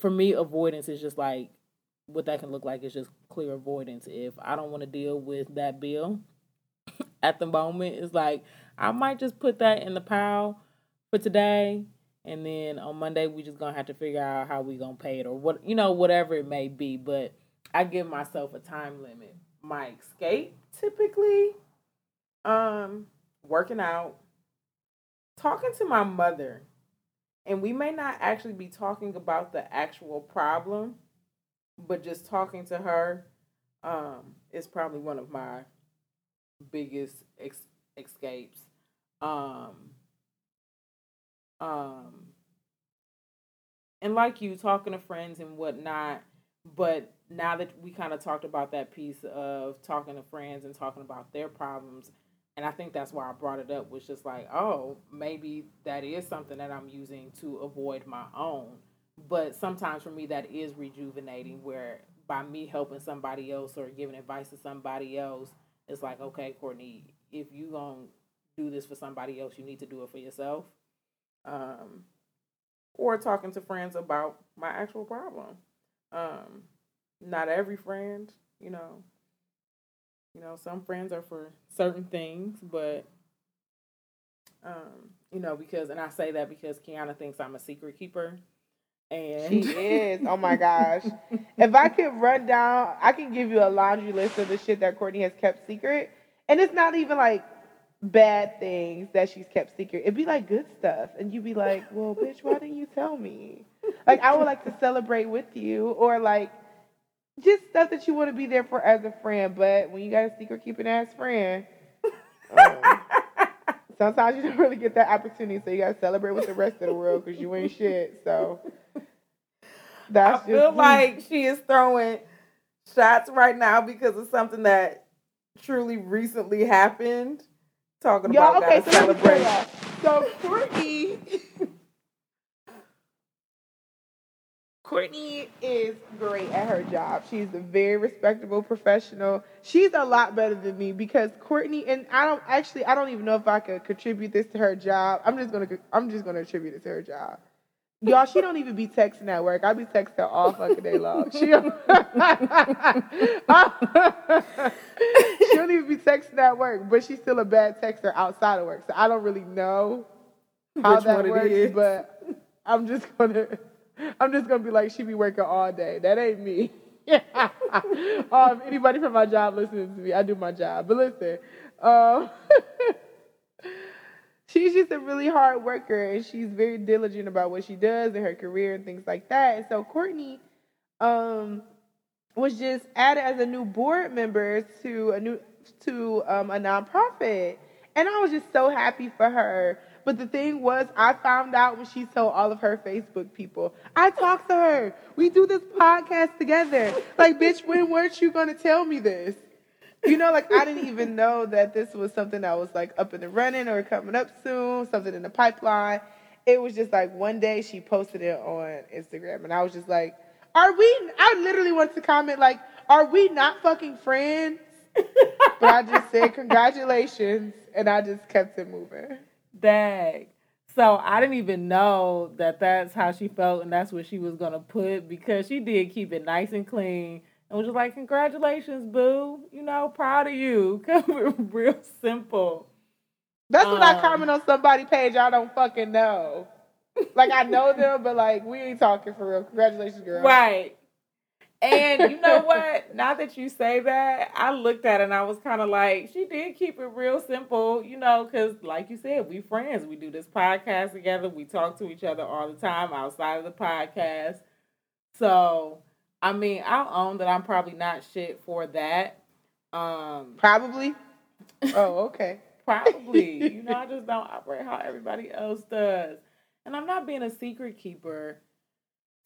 for me, avoidance is just like, what that can look like is just clear avoidance. If I don't want to deal with that bill at the moment, it's like, I might just put that in the pile for today. And then on Monday, we just going to have to figure out how we going to pay it, or what, you know, whatever it may be. But I give myself a time limit. My escape, typically, um, working out, talking to my mother. And we may not actually be talking about the actual problem, but just talking to her um, is probably one of my biggest ex- escapes. Um, um, and like you, talking to friends and whatnot, but now that we kind of talked about that piece of talking to friends and talking about their problems, and I think that's why I brought it up, was just like, oh, maybe that is something that I'm using to avoid my own. But sometimes for me, that is rejuvenating, where by me helping somebody else or giving advice to somebody else, it's like, okay, Courtney, if you gonna do this for somebody else, you need to do it for yourself. Um, or talking to friends about my actual problem. Um, not every friend, you know, you know, some friends are for certain things, but, um, you know, because, and I say that because Kiana thinks I'm a secret keeper. And she is. Oh my gosh. If I could run down, I can give you a laundry list of the shit that Courtney has kept secret. And it's not even like bad things that she's kept secret. It'd be like good stuff. And you'd be like, well, bitch, why didn't you tell me? Like, I would like to celebrate with you, or like just stuff that you want to be there for as a friend. But when you got a secret keeping ass friend, um, sometimes you don't really get that opportunity. So you got to celebrate with the rest of the world because you ain't shit. So. That's I feel just like she is throwing shots right now because of something that truly recently happened. Talking Y'all, about okay, so celebrate. So Courtney, Courtney is great at her job. She's a very respectable professional. She's a lot better than me because Courtney, and I don't actually, I don't even know if I could contribute this to her job. I'm just gonna, I'm just gonna attribute it to her job. Y'all, she don't even be texting at work. I be texting her all fucking day long. She don't, she don't even be texting at work, but she's still a bad texter outside of work. So I don't really know how Which that works, but I'm just gonna, I'm just gonna be like, she be working all day. That ain't me. um, anybody from my job listening to me, I do my job. But listen, um. She's just a really hard worker, and she's very diligent about what she does and her career and things like that. And so Courtney um, was just added as a new board member to a new to um, a nonprofit, And I was just so happy for her. But the thing was, I found out when she told all of her Facebook people. I talked to her. We do this podcast together. Like, bitch, when weren't you going to tell me this? You know, like, I didn't even know that this was something that was, like, up and running or coming up soon, something in the pipeline. It was just, like, one day she posted it on Instagram. And I was just like, are we? I literally wanted to comment, like, are we not fucking friends? But I just said, congratulations. And I just kept it moving. Dag. So I didn't even know that that's how she felt and that's what she was going to put, because she did keep it nice and clean and was just like, congratulations, boo. You know, proud of you. Real simple. That's um, when I comment on somebody's page I don't fucking know. Like, I know them, but, like, we ain't talking for real. Congratulations, girl. Right. And you know what? Now that you say that, I looked at it and I was kind of like, she did keep it real simple, you know, because like you said, we friends. We do this podcast together. We talk to each other all the time outside of the podcast. So, I mean, I'll own that I'm probably not shit for that. Um, probably? Oh, okay. Probably. You know, I just don't operate how everybody else does. And I'm not being a secret keeper.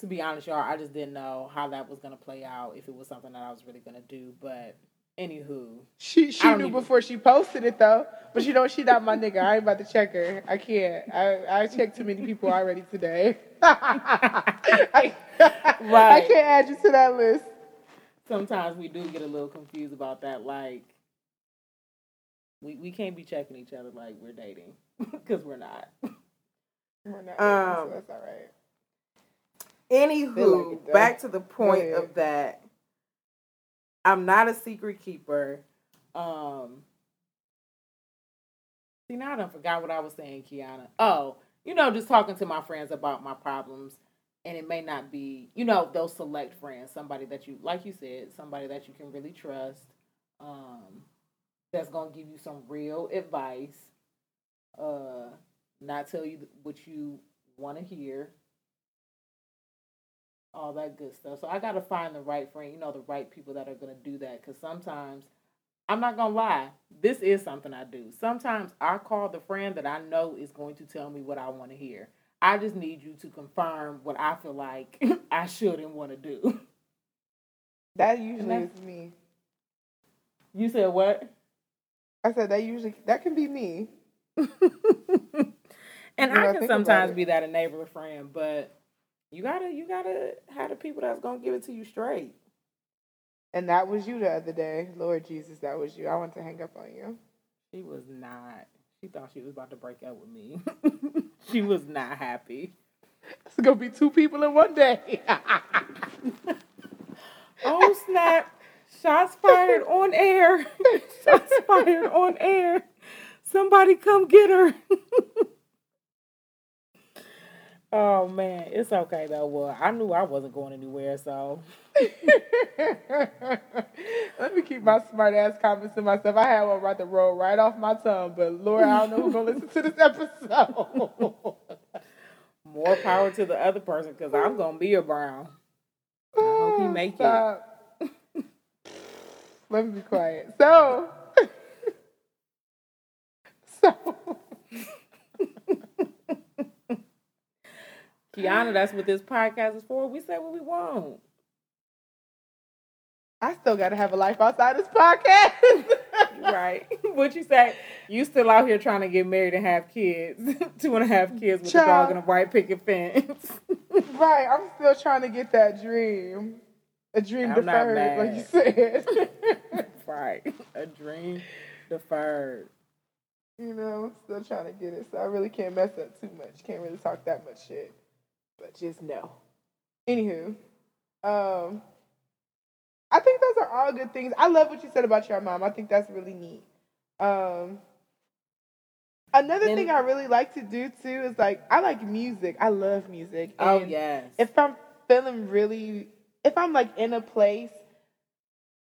To be honest, y'all, I just didn't know how that was going to play out, if it was something that I was really going to do. But, anywho. She she knew even... before she posted it, though. But, you know, she not my nigga. I ain't about to check her. I can't. I, I checked too many people already today. I, right. I can't add you to that list. Sometimes we do get a little confused about that. Like, we, we can't be checking each other like we're dating. Because we're not. We're not. Um, so that's all right. Anywho, like back to the point of that. I'm not a secret keeper. Um, see, now I done forgot what I was saying, Kiana. Oh, you know, just talking to my friends about my problems. And it may not be, you know, those select friends. Somebody that you, like you said, somebody that you can really trust. Um, that's going to give you some real advice. Uh, not tell you what you want to hear. All that good stuff. So I got to find the right friend, you know, the right people that are going to do that. Because sometimes, I'm not going to lie, this is something I do. Sometimes I call the friend that I know is going to tell me what I want to hear. I just need you to confirm what I feel like I shouldn't want to do. That usually is me. You said what? I said that usually, that can be me. And you know, I can sometimes be that enabler friend, but... You gotta, you gotta have the people that's gonna give it to you straight. And that was you the other day. Lord Jesus, that was you. I wanted to hang up on you. She was not. She thought she was about to break up with me. She was not happy. It's gonna be two people in one day. Oh, snap. Shots fired on air. Shots fired on air. Somebody come get her. Oh, man. It's okay, though. Well, I knew I wasn't going anywhere, so. Let me keep my smart-ass comments to myself. I had one about to roll right off my tongue, but, Lord, I don't know who's going to listen to this episode. More power to the other person, because I'm going to be around. I hope you make Stop. it. Let me be quiet. So. So. Kiana, that's what this podcast is for. We say what we want. I still got to have a life outside this podcast. Right. What you say? You still out here trying to get married and have kids. Two and a half kids with Child. a dog and a white picket fence. Right. I'm still trying to get that dream. A dream I'm deferred, like you said. Right. A dream deferred. You know, still trying to get it. So I really can't mess up too much. Can't really talk that much shit. But just no. Anywho, um, I think those are all good things. I love what you said about your mom. I think that's really neat. Um, another and, thing I really like to do too is like I like music. I love music. And oh yes. If I'm feeling really, if I'm like in a place,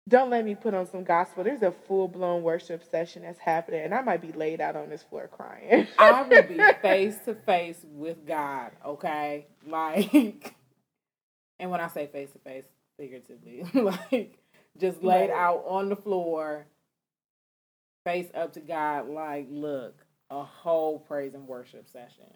don't let me put on some gospel. There's a full-blown worship session that's happening, and I might be laid out on this floor crying. I will be face-to-face with God, okay? Like, and when I say face-to-face, figuratively, like, just laid out on the floor, face up to God like, look, a whole praise and worship session.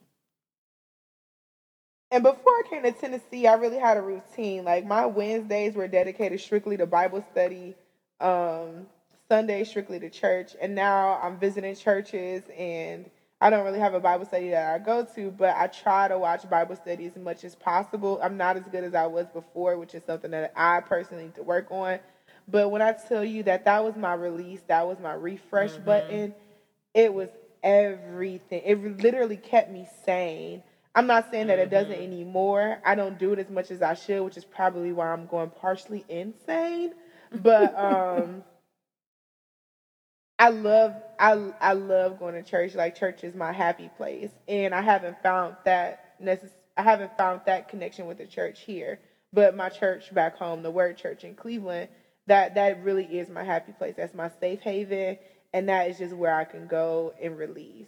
And before I came to Tennessee, I really had a routine. Like, my Wednesdays were dedicated strictly to Bible study, um, Sundays strictly to church. And now I'm visiting churches, and I don't really have a Bible study that I go to, but I try to watch Bible study as much as possible. I'm not as good as I was before, which is something that I personally need to work on. But when I tell you that that was my release, that was my refresh mm-hmm. button, it was everything. It literally kept me sane. I'm not saying that it doesn't anymore. I don't do it as much as I should, which is probably why I'm going partially insane. But um, I love I I love going to church. Like, church is my happy place, and I haven't found that necess- I haven't found that connection with the church here. But my church back home, the Word Church in Cleveland, that that really is my happy place. That's my safe haven, and that is just where I can go and release.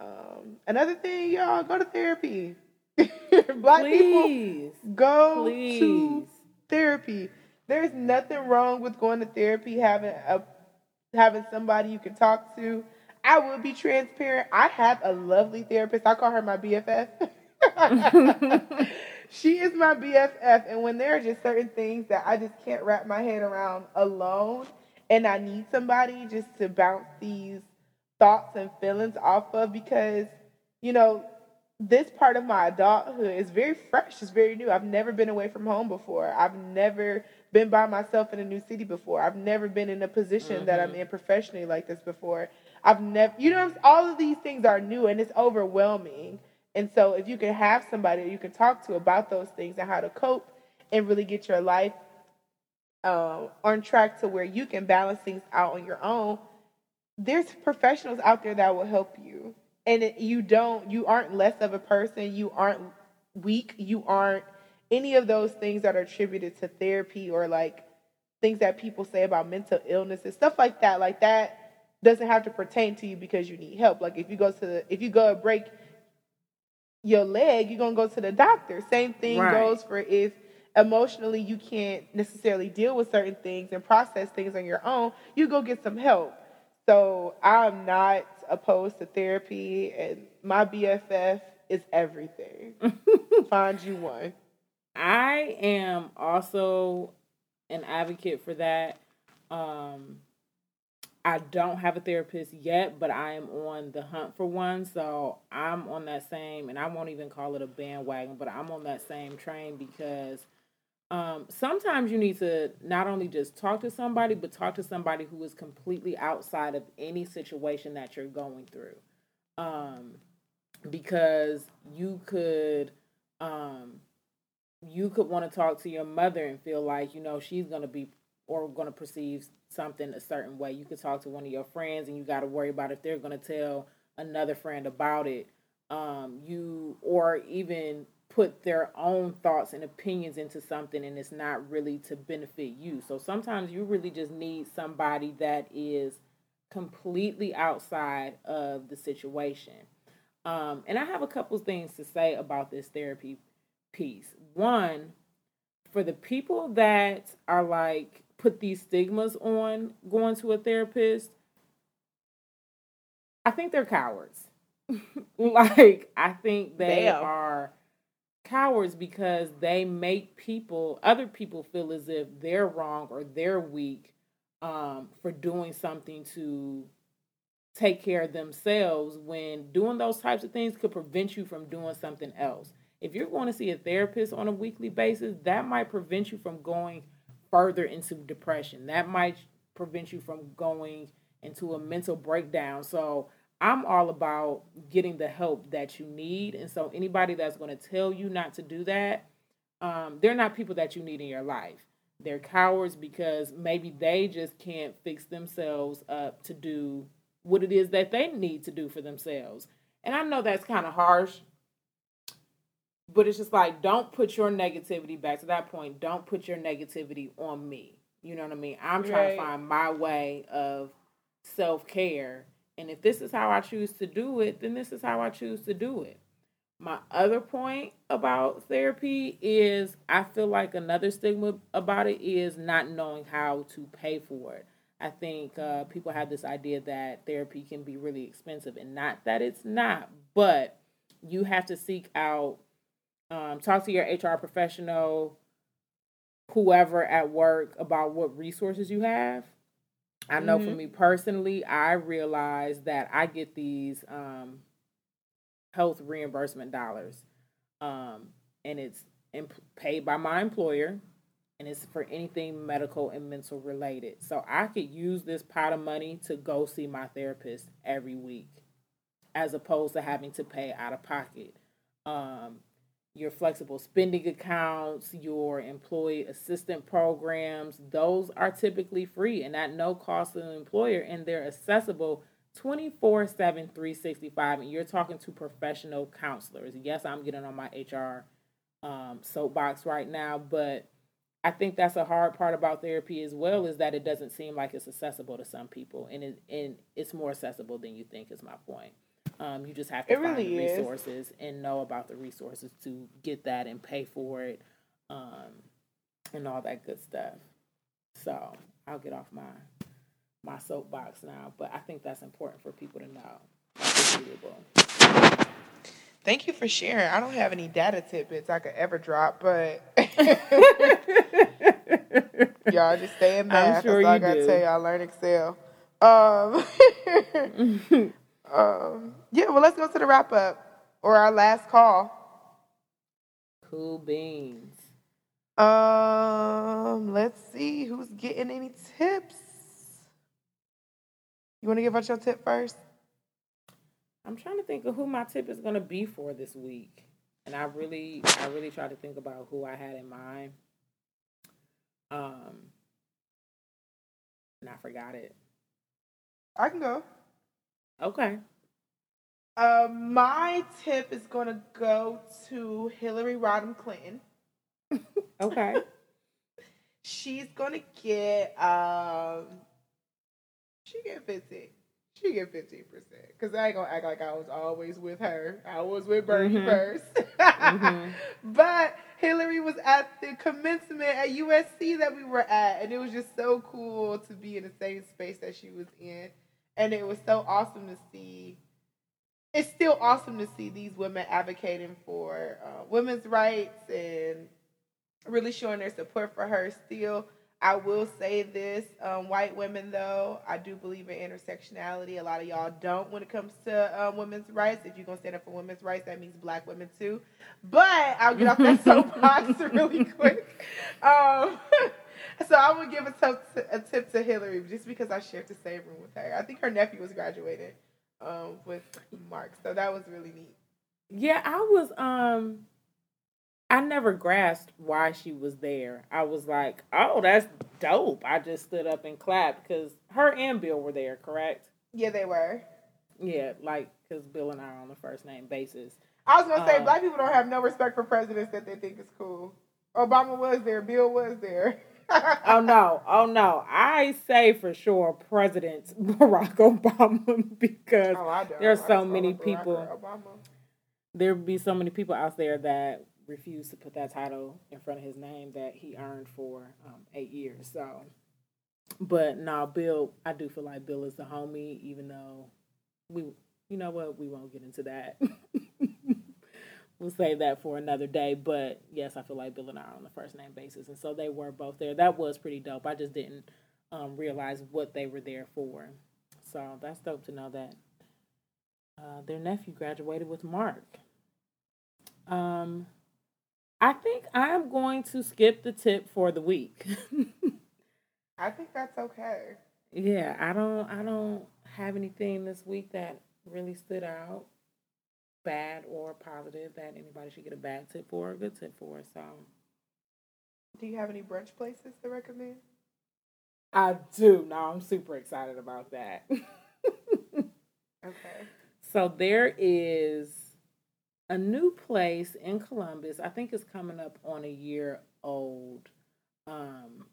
Um, another thing, y'all, go to therapy. Black Please. people, go Please. to therapy. There's nothing wrong with going to therapy, having a having somebody you can talk to. I will be transparent. I have a lovely therapist. I call her my B F F. She is my B F F, and when there are just certain things that I just can't wrap my head around alone, and I need somebody just to bounce these thoughts and feelings off of, because, you know, this part of my adulthood is very fresh. It's very new. I've never been away from home before. I've never been by myself in a new city before. I've never been in a position mm-hmm. that I'm in professionally like this before. I've never, you know, all of these things are new, and it's overwhelming. And so if you can have somebody you can talk to about those things and how to cope and really get your life um, on track to where you can balance things out on your own, there's professionals out there that will help you. And it, you don't, you aren't less of a person. You aren't weak. You aren't any of those things that are attributed to therapy, or like things that people say about mental illnesses, stuff like that. Like, that doesn't have to pertain to you because you need help. Like, if you go to the, if you go a break your leg, you're going to go to the doctor. Same thing right. goes for if emotionally you can't necessarily deal with certain things and process things on your own, you go get some help. So I'm not opposed to therapy, and my B F F is everything. Find you one. I am also an advocate for that. Um, I don't have a therapist yet, but I am on the hunt for one. So I'm on that same, and I won't even call it a bandwagon, but I'm on that same train, because Um, sometimes you need to not only just talk to somebody, but talk to somebody who is completely outside of any situation that you're going through. Um, because you could, um, you could want to talk to your mother and feel like, you know, she's going to be, or going to perceive something a certain way. You could talk to one of your friends, and you got to worry about if they're going to tell another friend about it. Um, you, or even put their own thoughts and opinions into something, and it's not really to benefit you. So sometimes you really just need somebody that is completely outside of the situation. Um, and I have a couple things to say about this therapy piece. One, for the people that are like, put these stigmas on going to a therapist, I think they're cowards. Like, I think they Damn. are cowards, because they make people, other people feel as if they're wrong or they're weak um, for doing something to take care of themselves, when doing those types of things could prevent you from doing something else. If you're going to see a therapist on a weekly basis, that might prevent you from going further into depression. That might prevent you from going into a mental breakdown. So I'm all about getting the help that you need. And so anybody that's going to tell you not to do that, um, they're not people that you need in your life. They're cowards, because maybe they just can't fix themselves up to do what it is that they need to do for themselves. And I know that's kind of harsh, but it's just like, don't put your negativity, back to that point, don't put your negativity on me. You know what I mean? I'm trying right. to find my way of self-care. And if this is how I choose to do it, then this is how I choose to do it. My other point about therapy is, I feel like another stigma about it is not knowing how to pay for it. I think uh, people have this idea that therapy can be really expensive, and not that it's not, but you have to seek out, um, talk to your H R professional, whoever at work, about what resources you have. I know mm-hmm. for me personally, I realized that I get these um, health reimbursement dollars, um, and it's imp- paid by my employer, and it's for anything medical and mental related. So I could use this pot of money to go see my therapist every week, as opposed to having to pay out of pocket. Um, your flexible spending accounts, your employee assistance programs, those are typically free and at no cost to the employer, and they're accessible twenty-four seven, three sixty-five, and you're talking to professional counselors. Yes, I'm getting on my H R um, soapbox right now, but I think that's a hard part about therapy as well, is that it doesn't seem like it's accessible to some people, and, it, and it's more accessible than you think is my point. Um, you just have to it find really the resources is. and know about the resources to get that and pay for it, um, and all that good stuff. So I'll get off my my soapbox now, but I think that's important for people to know. It's doable. Thank you for sharing. I don't have any data tidbits I could ever drop, but y'all just stay in math. I'm sure you I gotta do. tell you, I learned Excel. Um, um, yeah, well, let's go to the wrap up, or our last call. Cool beans. Um, let's see who's getting any tips. You want to give out your tip first? I'm trying to think of who my tip is going to be for this week. And I really, I really try to think about who I had in mind. Um, and I forgot it. I can go. Okay. Uh, my tip is going to go to Hillary Rodham Clinton. Okay. She's going to get, um, she get fifty. She get fifteen percent. Because I ain't going to act like I was always with her. I was with Bernie mm-hmm. first. mm-hmm. But Hillary was at the commencement at U S C that we were at. And it was just so cool to be in the same space that she was in. And it was so awesome to see. It's still awesome to see these women advocating for uh, women's rights and really showing their support for her still. I will say this, um, white women, though, I do believe in intersectionality. A lot of y'all don't when it comes to um, women's rights. If you're going to stand up for women's rights, that means black women, too. But I'll get off that soapbox really quick. Um, so I would give a, t- a tip to Hillary just because I shared the same room with her. I think her nephew was graduating um, with Mark, so that was really neat. Yeah, I was... Um... I never grasped why she was there. I was like, oh, that's dope. I just stood up and clapped because her and Bill were there, correct? Yeah, they were. Yeah, like, because Bill and I are on the first name basis. I was going to say, um, black people don't have no respect for presidents that they think is cool. Obama was there. Bill was there. oh, no. Oh, no. I say for sure President Barack Obama because oh, there are so many people. There would be so many people out there that refused to put that title in front of his name that he earned for um, eight years. So, but now nah, Bill, I do feel like Bill is the homie, even though we, you know what, we won't get into that. We'll save that for another day. But yes, I feel like Bill and I are on the first name basis, and so they were both there. That was pretty dope. I just didn't um, realize what they were there for. So that's dope to know that uh, their nephew graduated with Mark. Um. I think I'm going to skip the tip for the week. I think that's okay. Yeah, I don't I don't have anything this week that really stood out, bad or positive, that anybody should get a bad tip for or a good tip for. So, do you have any brunch places to recommend? I do. No, I'm super excited about that. Okay. So there is a new place in Columbus. I think it's coming up on a year old. Um,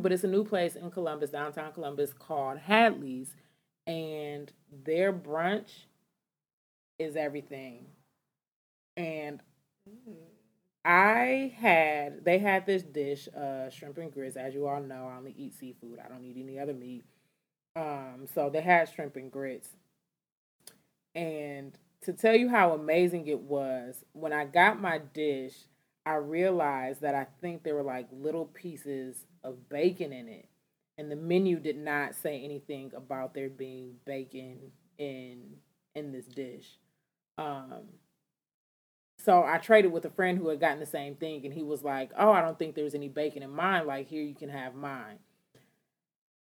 but it's a new place in Columbus, downtown Columbus, called Hadley's. And their brunch is everything. And I had, they had this dish, uh, shrimp and grits. As you all know, I only eat seafood. I don't eat any other meat. Um, so they had shrimp and grits. And to tell you how amazing it was, when I got my dish, I realized that I think there were like little pieces of bacon in it. And the menu did not say anything about there being bacon in in this dish. Um, so I traded with a friend who had gotten the same thing, and he was like, oh, I don't think there's any bacon in mine. Like, here, you can have mine.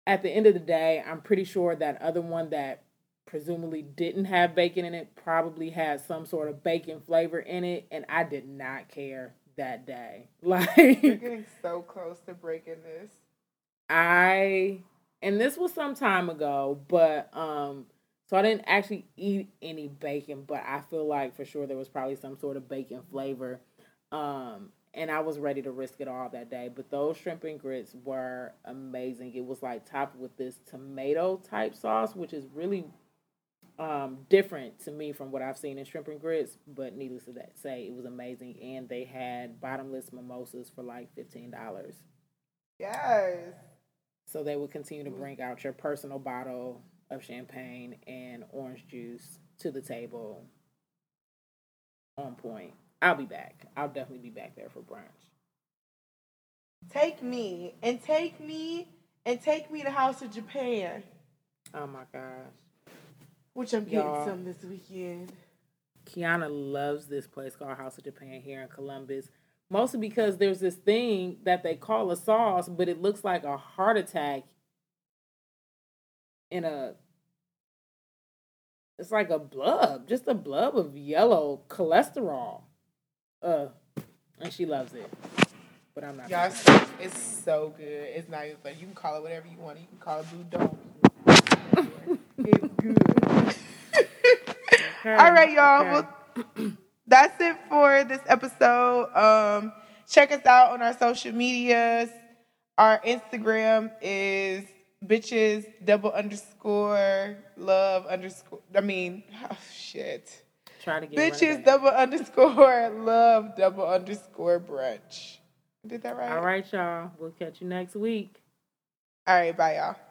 At the end of the day, I'm pretty sure that other one that presumably didn't have bacon in it probably had some sort of bacon flavor in it, and I did not care that day. Like, you're getting so close to breaking this. I, and this was some time ago, but, um, so I didn't actually eat any bacon, but I feel like for sure there was probably some sort of bacon flavor, um, and I was ready to risk it all that day. But those shrimp and grits were amazing. It was like topped with this tomato type sauce, which is really um, different to me from what I've seen in shrimp and grits. But needless to say, it was amazing. And they had bottomless mimosas for like fifteen dollars. Yes. So they would continue to bring out your personal bottle of champagne and orange juice to the table. On point. I'll be back. I'll definitely be back there for brunch. Take me and take me and take me to House of Japan. Oh my gosh. Which I'm getting Y'all, some this weekend. Kiana loves this place called House of Japan here in Columbus. Mostly because there's this thing that they call a sauce, but it looks like a heart attack in a... It's like a blub. Just a blub of yellow cholesterol. Uh, and she loves it, but I'm not. Y'all, it's so good. It's not even funny. You can call it whatever you want. You can call it blue dome. It's good. Okay. All right, y'all. Okay. Well, that's it for this episode. Um, check us out on our social medias. Our Instagram is bitches double underscore love underscore. I mean, oh, shit. Try to get bitches double underscore love double underscore brunch. Did that right? All right, y'all. We'll catch you next week. All right, bye, y'all.